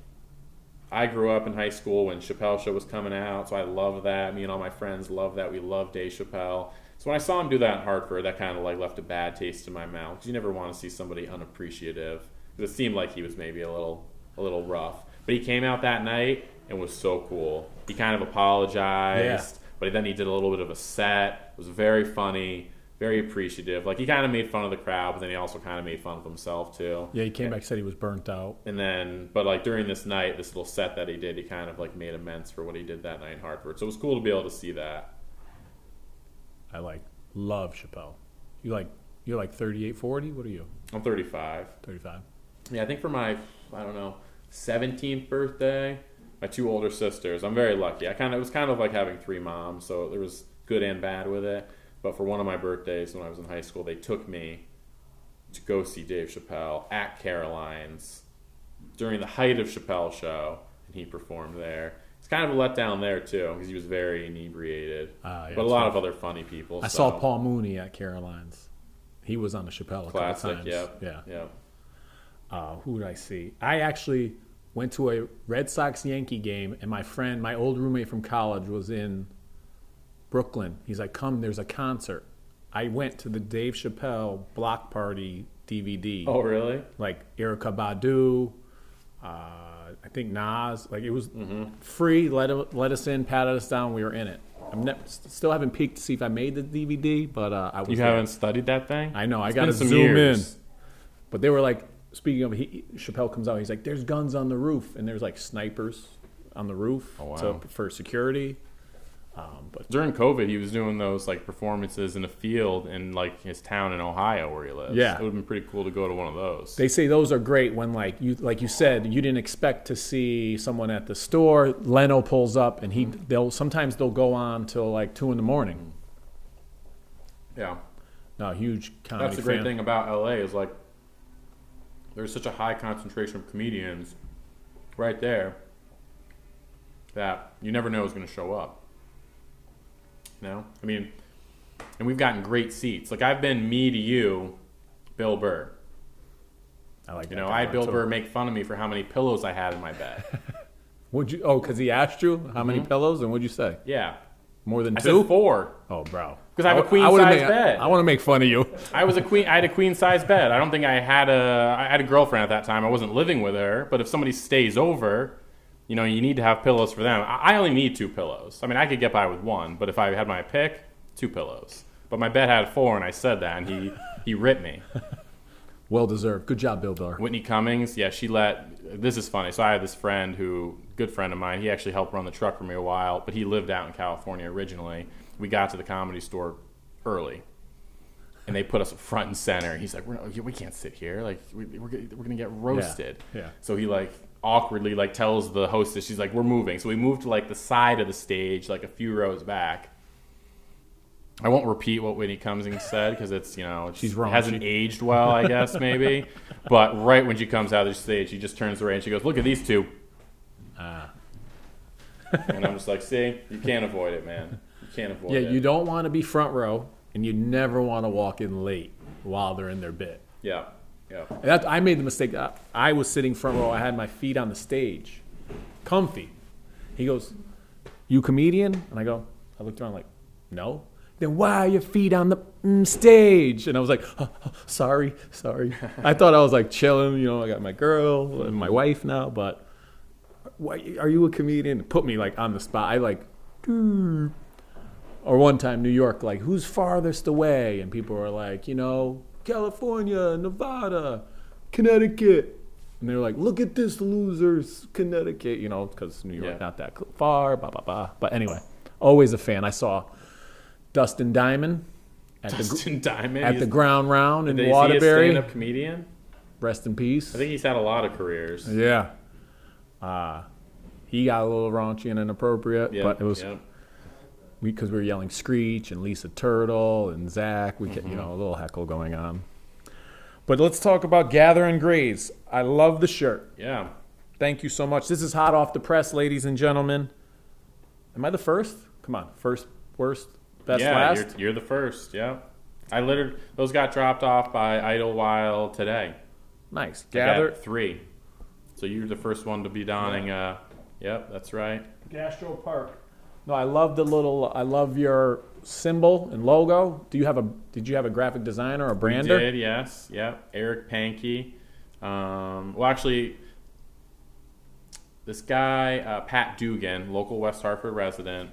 I grew up in high school when Chappelle Show was coming out, so I love that. Me and all my friends love that. We love Dave Chappelle. So when I saw him do that in Hartford, that kind of like left a bad taste in my mouth, because you never want to see somebody unappreciative. Because it seemed like he was maybe a little rough. But he came out that night and was so cool. He kind of apologized. Yeah. But then he did a little bit of a set. It was very funny, very appreciative. Like, he kind of made fun of the crowd, but then he also kind of made fun of himself, too. Yeah, he came back, said he was burnt out. And then, but, like, during this night, this little set that he did, he kind of, like, made amends for what he did that night in Hartford. So it was cool to be able to see that. I, like, love Chappelle. You're, like, 38, 40? What are you? I'm 35. 35. Yeah, I think for my, I don't know, 17th birthday... My two older sisters. I'm very lucky. It was kind of like having three moms, so there was good and bad with it. But for one of my birthdays when I was in high school, they took me to go see Dave Chappelle at Caroline's during the height of Chappelle's show, and he performed there. It's kind of a letdown there too, because he was very inebriated. Yeah, but a lot of other funny people. I saw Paul Mooney at Caroline's. He was on the Chappelle Classic, a couple times. Yep. Who did I see? I actually went to a Red Sox-Yankee game, and my friend, my old roommate from college, was in Brooklyn. He's like, "Come, there's a concert." I went to the Dave Chappelle Block Party DVD. Oh, really? Like Erykah Badu, I think Nas. Like, it was free. Let us in, patted us down. We were in it. Still haven't peeked to see if I made the DVD, but I was. You haven't studied that thing? I know. I got to zoom in. But they were like. Speaking of, Chappelle comes out. He's like, "There's guns on the roof," and there's like snipers on the roof for security. But during COVID, he was doing those like performances in a field in like his town in Ohio where he lives. Yeah, it would have been pretty cool to go to one of those. They say those are great when like you said, you didn't expect to see someone at the store. Leno pulls up, and they'll sometimes go on till like 2 a.m. Yeah, no, huge comedy. That's the great thing about LA is like. There's such a high concentration of comedians right there that you never know who's going to show up. You know? I mean, and we've gotten great seats. Like, I've been me to you, Bill Burr. I like that. You know, I had Bill Burr make fun of me for how many pillows I had in my bed. Because he asked you how many pillows? And what'd you say? Yeah. More than two? I said 4. Oh, bro. Because I have a queen-size bed. I want to make fun of you. I had a queen-size bed. I don't think I had a girlfriend at that time. I wasn't living with her. But if somebody stays over, you know, you need to have pillows for them. I only need 2 pillows. I mean, I could get by with 1. But if I had my pick, 2 pillows. But my bed had 4, and I said that, and he ripped me. Well deserved. Good job, Bill Burr. Whitney Cummings. Yeah, this is funny. So I had this friend good friend of mine. He actually helped run the truck for me a while, but he lived out in California originally. We got to the Comedy Store early, and they put us front and center. He's like, "We can't sit here. Like, we're gonna get roasted." Yeah. So he like awkwardly like tells the hostess, she's like, "We're moving." So we moved to like the side of the stage, like a few rows back. I won't repeat what Whitney Cummings said because it's, you know, she's wrong. Hasn't aged well, I guess, maybe. But right when she comes out of the stage, she just turns around and she goes, "Look at these two." And I'm just like, "See, you can't avoid it, man. You can't avoid it." Yeah, you don't want to be front row, and you never want to walk in late while they're in their bit. Yeah, yeah. And I made the mistake. I was sitting front row. I had my feet on the stage, comfy. He goes, "You comedian?" And I looked around like, "No." "Then why are your feet on the stage?" And I was like, oh, sorry. I thought I was like chilling, you know, I got my girl and my wife now, but why, are you a comedian? Put me like on the spot. I like, Durr. Or one time New York, like, who's farthest away? And people were like, you know, California, Nevada, Connecticut. And they were like, "Look at this loser's Connecticut," you know, because New York not that far, blah, blah, blah. But anyway, always a fan. I saw Dustin Diamond at the Ground Round in Waterbury. Is he a stand-up comedian? Rest in peace. I think he's had a lot of careers. Yeah. He got a little raunchy and inappropriate, but it was because we were yelling Screech and Lisa Turtle and Zach. We get a little heckle going on. But let's talk about Gather and Graze. I love the shirt. Yeah. Thank you so much. This is hot off the press, ladies and gentlemen. Am I the first? Come on. First, worst, best, last? Yeah, you're the first. Yeah. I literally, those got dropped off by Idlewild today. Nice. Gather. Three. So you're the first one to be donning. Yep, that's right. GastroPark. No, I love the little, I love your symbol and logo. Do you have a, did you have a graphic designer or brander? We did, yes. Yep. Eric Pankey. Well, actually, this guy, Pat Dugan, local West Hartford resident,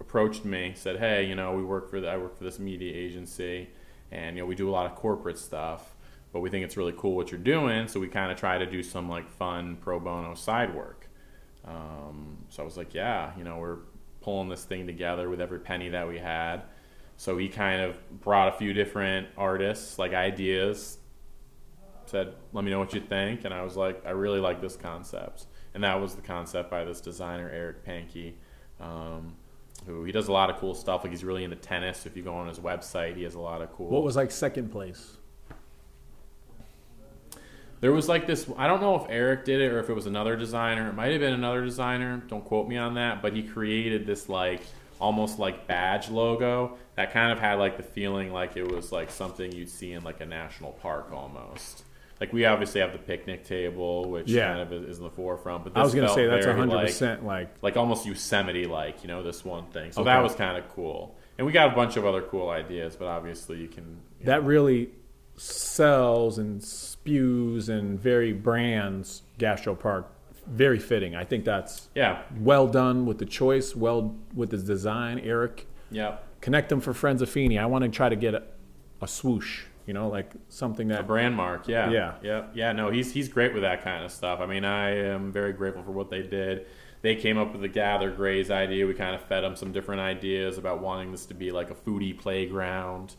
approached me, said, hey, you know, I work for this media agency, and, you know, we do a lot of corporate stuff, but we think it's really cool what you're doing, so we kind of try to do some, like, fun pro bono side work. So I was like, yeah, you know, we're pulling this thing together with every penny that we had. So he kind of brought a few different artists, like, ideas, said, let me know what you think. And I was like, I really like this concept. And that was the concept by this designer, Eric Pankey, who he does a lot of cool stuff. Like, he's really into tennis. If you go on his website, he has a lot of cool. What was, like, second place? There was, like, this, I don't know if Eric did it or if it was another designer. It might have been another designer. Don't quote me on that. But he created this, like, almost like badge logo that kind of had, like, the feeling like it was, like, something you'd see in, like, a national park almost. Like, we obviously have the picnic table, which kind of is in the forefront. But this I was going to say that's 100% like almost Yosemite, like, you know, this one thing. So that was kind of cool. And we got a bunch of other cool ideas, but obviously you can. You that know. Really sells and spews and very brands GastroPark. Very fitting. I think that's well done with the choice, well with the design, Eric. Yeah. Connect them for Friends of Feeney. I want to try to get a swoosh. You know, like something that... A brand mark, Yeah, no, he's great with that kind of stuff. I mean, I am very grateful for what they did. They came up with the Gather Graze idea. We kind of fed them some different ideas about wanting this to be like a foodie playground.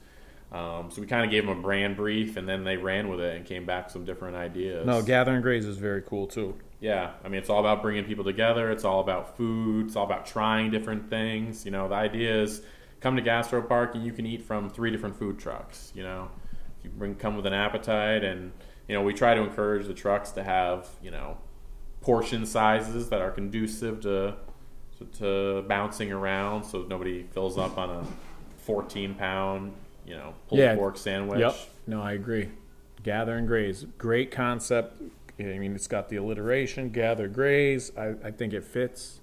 So we kind of gave them a brand brief, and then they ran with it and came back with some different ideas. No, Gather and Graze is very cool, too. Yeah, I mean, it's all about bringing people together. It's all about food. It's all about trying different things. You know, the idea is come to GastroPark, and you can eat from 3 different food trucks, you know. You come with an appetite, and you know we try to encourage the trucks to have portion sizes that are conducive to bouncing around, so nobody fills up on a 14-pound pulled pork sandwich. Yep. No, I agree. Gather and Graze, great concept. I mean, it's got the alliteration, Gather Graze. I think it fits.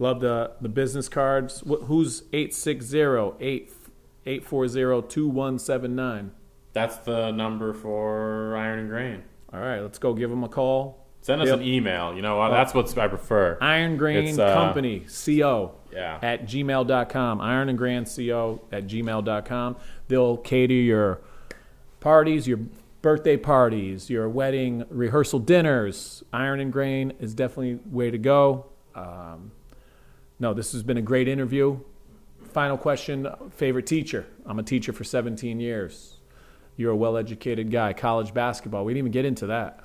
Love the business cards. Who's 860-840-2179? That's the number for Iron and Grain. All right, let's go give them a call. Send us an email. You know, that's what I prefer. Iron Grain Company, CO, at gmail.com. Iron and Grain, CO, at gmail.com. They'll cater your parties, your birthday parties, your wedding rehearsal dinners. Iron and Grain is definitely the way to go. No, this has been a great interview. Final question, favorite teacher. I'm a teacher for 17 years. You're a well-educated guy. College basketball. We didn't even get into that.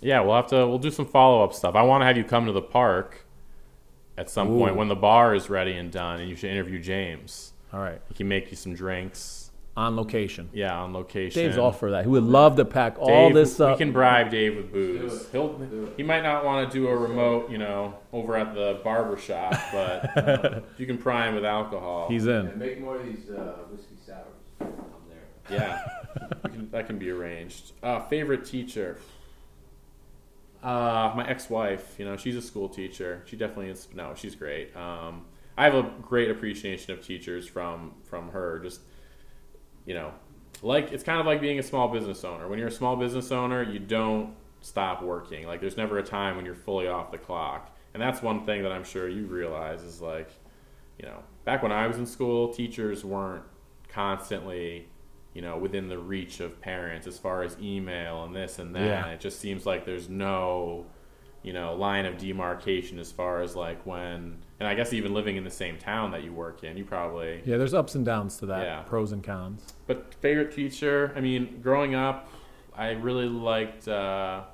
Yeah, we'll do some follow-up stuff. I want to have you come to the park at some point when the bar is ready and done, and you should interview James. All right. He can make you some drinks. On location. Yeah, on location. Dave's all for that. He would love to pack all this up. We can bribe Dave with booze. He might not want to do a remote, over at the barber shop, but you can pry him with alcohol. He's in. And make more of these whiskey sours. Yeah. That can be arranged. Favorite teacher? My ex-wife, she's a school teacher. She definitely is. No, she's great. I have a great appreciation of teachers from her. Just, like, it's kind of like being a small business owner. When you're a small business owner, you don't stop working. Like, there's never a time when you're fully off the clock. And that's one thing that I'm sure you realize is, like, back when I was in school, teachers weren't constantly... within the reach of parents as far as email and this and that. Yeah. It just seems like there's no, line of demarcation as far as like when, and I guess even living in the same town that you work in, you probably. Yeah, there's ups and downs to that, pros and cons. But favorite teacher, I mean, growing up, I really liked, it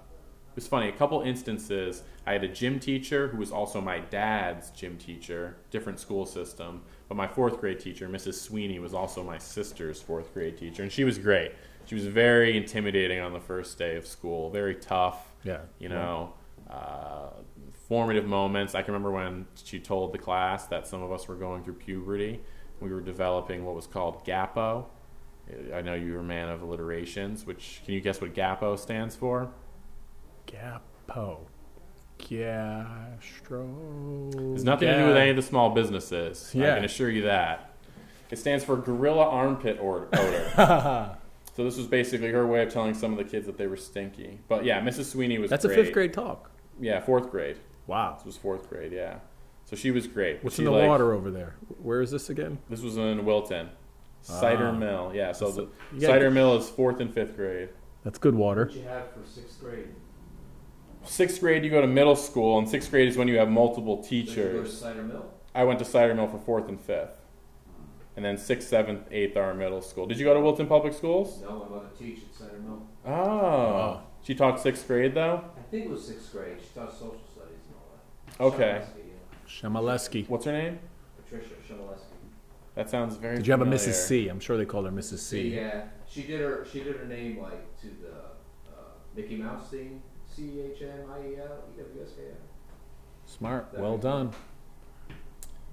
was funny, a couple instances, I had a gym teacher who was also my dad's gym teacher, different school system. But my fourth grade teacher, Mrs. Sweeney, was also my sister's fourth grade teacher, and she was great. She was very intimidating on the first day of school, very tough. Yeah, you know, formative moments. I can remember when she told the class that some of us were going through puberty. We were developing what was called GAPO. I know you're a man of alliterations, which, can you guess what GAPO stands for? GAPO. Gastro. It's nothing to do with any of the small businesses. Yeah. I can assure you that. It stands for gorilla armpit odor. So this was basically her way of telling some of the kids that they were stinky. But yeah, Mrs. Sweeney was That's great. A fifth grade talk. Yeah, fourth grade. Wow. This was fourth grade, yeah. So she was great. What's she in the water over there? Where is this again? This was in Wilton. Cider Mill. Yeah, so the Cider Mill is fourth and fifth grade. That's good water. What did you have for sixth grade? Sixth grade, you go to middle school, and sixth grade is when you have multiple teachers. So did you go to Cider Mill? I went to Cider Mill for fourth and fifth. And then 6th, 7th, 8th are middle school. Did you go to Wilton Public Schools? No, I'm going to teach at Cider Mill. Oh. She taught 6th grade, though? I think it was 6th grade. She taught social studies and all that. Okay. Shemaleski. What's her name? Patricia Shemaleski. That sounds very Did you familiar. Have a Mrs. C? I'm sure they called her Mrs. C. Yeah. She did her name, like, to the Mickey Mouse theme. CHMIELEWSKM. Smart. Well done.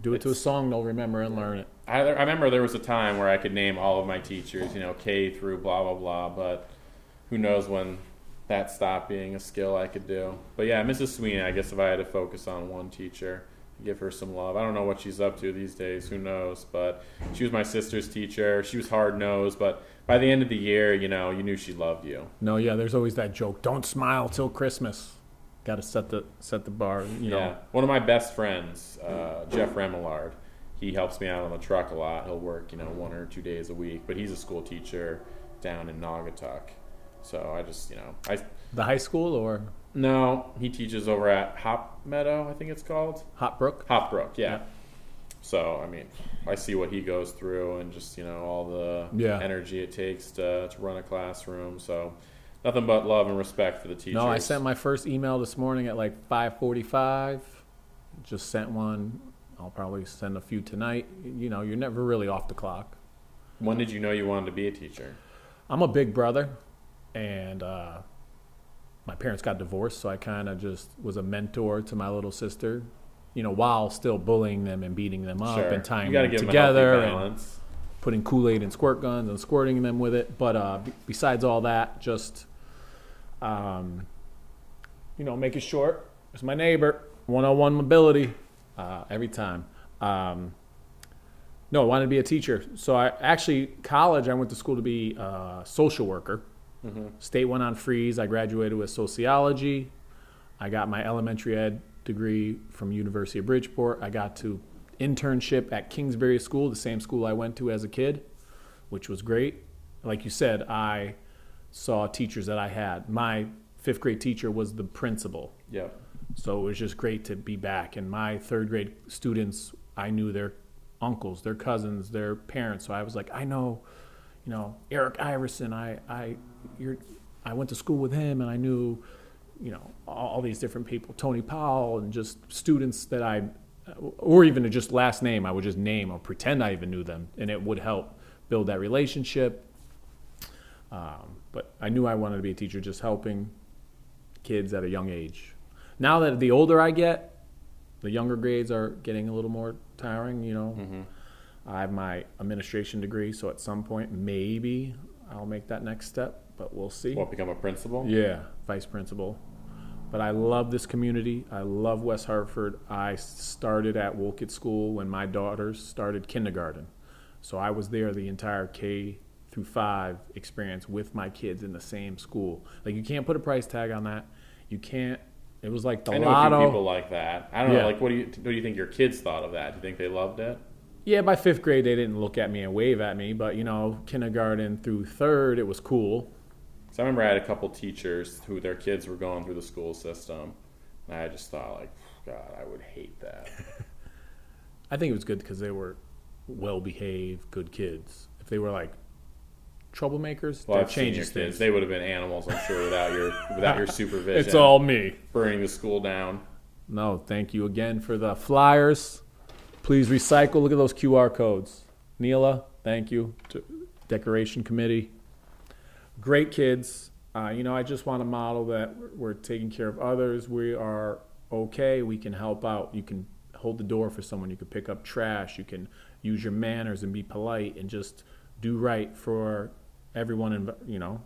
Do it to a song they'll remember and learn it. I remember there was a time where I could name all of my teachers, you know, K through blah, blah, blah, but who knows when that stopped being a skill I could do. But yeah, Mrs. Sweeney, I guess if I had to focus on one teacher, give her some love. I don't know what she's up to these days, who knows, but she was my sister's teacher. She was hard-nosed, but by the end of the year, you know, you knew she loved you. No, yeah, there's always that joke, don't smile till Christmas. Got to set the bar, you know. Yeah. One of my best friends, Jeff Remillard, he helps me out on the truck a lot. He'll work, you know, 1 or 2 days a week, but he's a school teacher down in Naugatuck. So I just, you know, the high school or no, he teaches over at Hop Meadow, I think it's called Hop Brook, yeah. So I mean, I see what he goes through and just, you know, all the energy it takes to run a classroom. So. Nothing but love and respect for the teachers. No, I sent my first email this morning at like 5:45. Just sent one. I'll probably send a few tonight. You know, you're never really off the clock. When did you know you wanted to be a teacher? I'm a big brother, and my parents got divorced, so I kind of just was a mentor to my little sister, you know, while still bullying them and beating them up and tying them together and putting Kool-Aid in squirt guns and squirting them with it. But besides all that, just... you know, make it short. It's my neighbor, one-on-one mobility, every time. No, I wanted to be a teacher. So college, I went to school to be a social worker. Mm-hmm. State went on freeze. I graduated with sociology. I got my elementary ed degree from University of Bridgeport. I got to internship at Kingsbury School, the same school I went to as a kid, which was great. Like you said, I saw teachers that I had. My fifth grade teacher was the principal. Yeah. So it was just great to be back. And my third grade students, I knew their uncles, their cousins, their parents. So I was like, I know, you know, Eric Iverson. I went to school with him, and I knew, you know, all these different people, Tony Powell, and just students that or even just last name, I would just name or pretend I even knew them, and it would help build that relationship. But I knew I wanted to be a teacher, just helping kids at a young age. Now that the older I get, the younger grades are getting a little more tiring, you know. Mm-hmm. I have my administration degree, so at some point maybe I'll make that next step, but we'll see. What, become a principal? Yeah, vice principal. But I love this community. I love West Hartford. I started at Wolcott School when my daughters started kindergarten. So I was there the entire K-5 experience with my kids in the same school. Like, you can't put a price tag on that. You can't. It was like the lotto. I know a few people like that. I don't know. Like, what do you think your kids thought of that? Do you think they loved it? Yeah, by fifth grade they didn't look at me and wave at me, but you know, kindergarten through third, it was cool. So I remember I had a couple teachers who their kids were going through the school system, and I just thought, like, God, I would hate that. I think it was good because they were well-behaved, good kids. If they were like troublemakers, that changes things. They would have been animals, I'm sure, without your supervision. It's all me burning the school down. No, thank you again for the flyers. Please recycle. Look at those QR codes. Neela, thank you. Decoration committee. Great kids. You know, I just want to model that we're taking care of others. We are okay. We can help out. You can hold the door for someone. You can pick up trash. You can use your manners and be polite and just do right for everyone, and you know,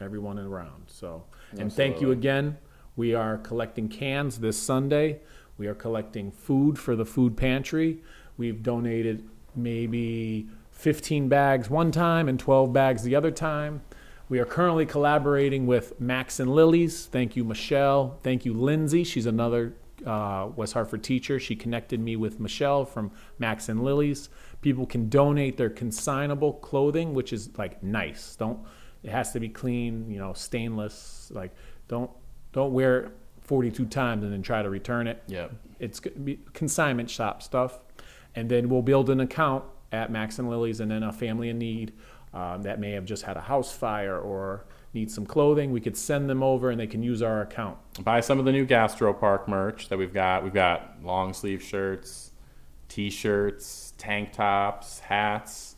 everyone around. So, and absolutely. Thank you again. We are collecting cans this Sunday. We are collecting food for the food pantry. We've donated maybe 15 bags one time and 12 bags the other time. We are currently collaborating with Max and Lily's. Thank you, Michelle. Thank you, Lindsey. She's another West Hartford teacher. She connected me with Michelle from Max and Lily's. People can donate their consignable clothing, which is like nice. Don't, it has to be clean, you know, stainless. Like don't wear it 42 times and then try to return it. Yeah, it's consignment shop stuff. And then we'll build an account at Max and Lily's, and then a family in need that may have just had a house fire or need some clothing, we could send them over and they can use our account. Buy some of the new GastroPark merch that we've got. We've got long sleeve shirts, t-shirts, tank tops, hats,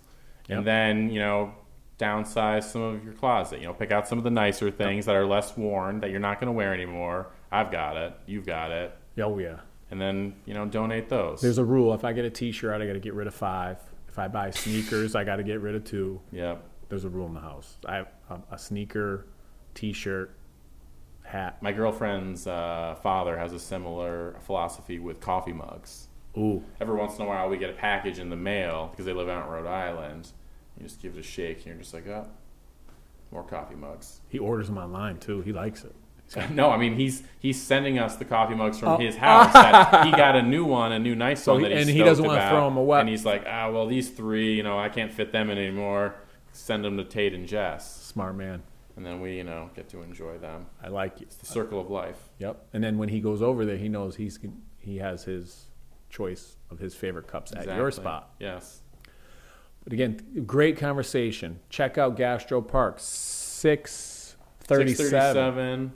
yep. And then, you know, downsize some of your closet. You know, pick out some of the nicer things that are less worn that you're not going to wear anymore. I've got it. You've got it. Oh, yeah. And then, you know, donate those. There's a rule. If I get a t-shirt, I got to get rid of 5. If I buy sneakers, I got to get rid of 2. Yep. There's a rule in the house. I have a sneaker, t-shirt, hat. My girlfriend's father has a similar philosophy with coffee mugs. Ooh. Every once in a while, we get a package in the mail because they live out in Rhode Island. You just give it a shake, and you're just like, oh, more coffee mugs. He orders them online, too. He likes it. No, I mean, he's sending us the coffee mugs from his house. That he got a new one, a new nice one that he's stoked about. And he doesn't want to throw them away. And he's like, well, these 3, you know, I can't fit them in anymore. Send them to Tate and Jess. Smart man. And then we, you know, get to enjoy them. I like it. It's the circle of life. Yep. And then when he goes over there, he knows he has his choice of his favorite cups exactly. At your spot. Yes. But again, great conversation. Check out GastroPark, 637.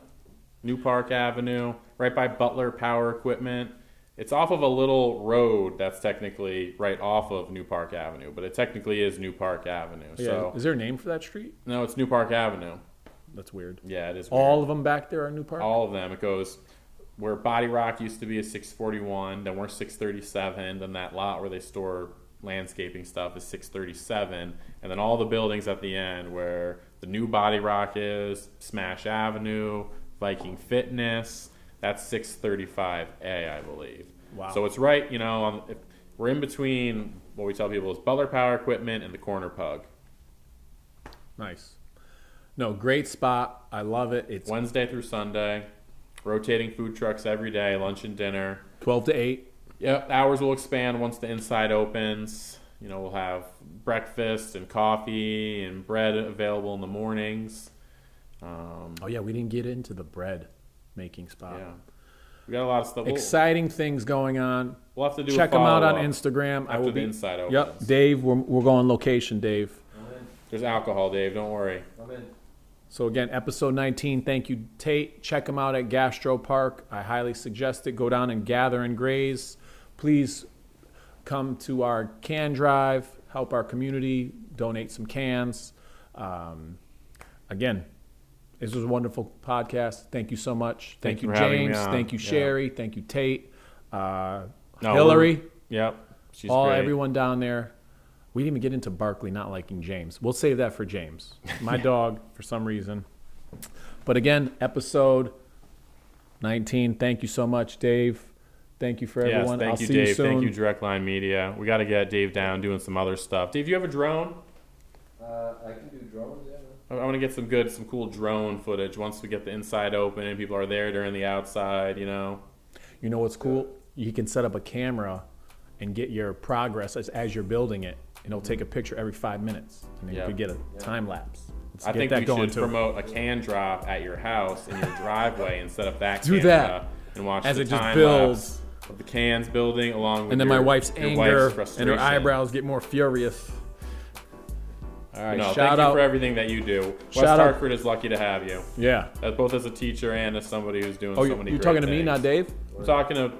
New Park Avenue, right by Butler Power Equipment. It's off of a little road that's technically right off of New Park Avenue, but it technically is New Park Avenue. Yeah. So, is there a name for that street? No, it's New Park Avenue. That's weird. Yeah, it is weird. All of them back there are New Park? All of them. It goes where Body Rock used to be is 641, then we're 637, then that lot where they store landscaping stuff is 637, and then all the buildings at the end where the new Body Rock is, Smash Avenue, Viking Fitness, that's 635A, I believe. Wow. So it's right, you know, we're in between what we tell people is Butler Power Equipment and the Corner Pug. Nice. No, great spot. I love it. It's Wednesday through Sunday, rotating food trucks every day, lunch and dinner. 12 to 8. Yep, hours will expand once the inside opens. You know, we'll have breakfast and coffee and bread available in the mornings. Oh yeah, we didn't get into the bread making spot. Yeah, we got a lot of stuff. Exciting things going on. We'll have to do check them out on Instagram. After I will the inside opens. Yep, Dave, we're going location, Dave. There's alcohol, Dave. Don't worry. I'm in. So again, episode 19. Thank you, Tate. Check them out at GastroPark. I highly suggest it. Go down and gather and graze. Please come to our can drive. Help our community. Donate some cans. Again. This was a wonderful podcast. Thank you so much. Thank you, James. Thank you, Sherry. Yeah. Thank you, Tate. Hillary. Yep. She's great. Everyone down there. We didn't even get into Barkley not liking James. We'll save that for James. My dog, for some reason. But again, episode 19. Thank you so much, Dave. Thank you for everyone. Yes, I'll see Dave. You soon. Thank you, Direct Line Media. We got to get Dave down doing some other stuff. Dave, do you have a drone? I can do drones, yeah. I want to get some cool drone footage once we get the inside open and people are there during the outside, you know. You know what's cool? You can set up a camera and get your progress as you're building it, and it'll take a picture every 5 minutes, and then you can get a time lapse. I think we should promote a can drop at your house in your driveway and set up that camera and watch the time lapse of the cans building along with and then my wife's anger and her eyebrows get more furious. All right, no, thank you for everything that you do. West Hartford is lucky to have you. Yeah. Both as a teacher and as somebody who's doing so many great things. You're talking to me, not Dave? I'm talking to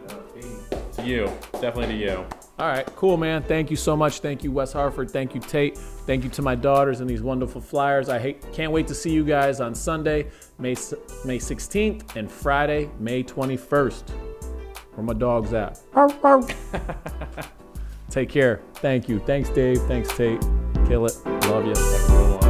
you. Definitely to you. All right, cool, man. Thank you so much. Thank you, West Hartford. Thank you, Tate. Thank you to my daughters and these wonderful flyers. Can't wait to see you guys on Sunday, May 16th, and Friday, May 21st. Where my dog's at. Take care. Thank you. Thanks, Dave. Thanks, Tate. Kill it. Love you.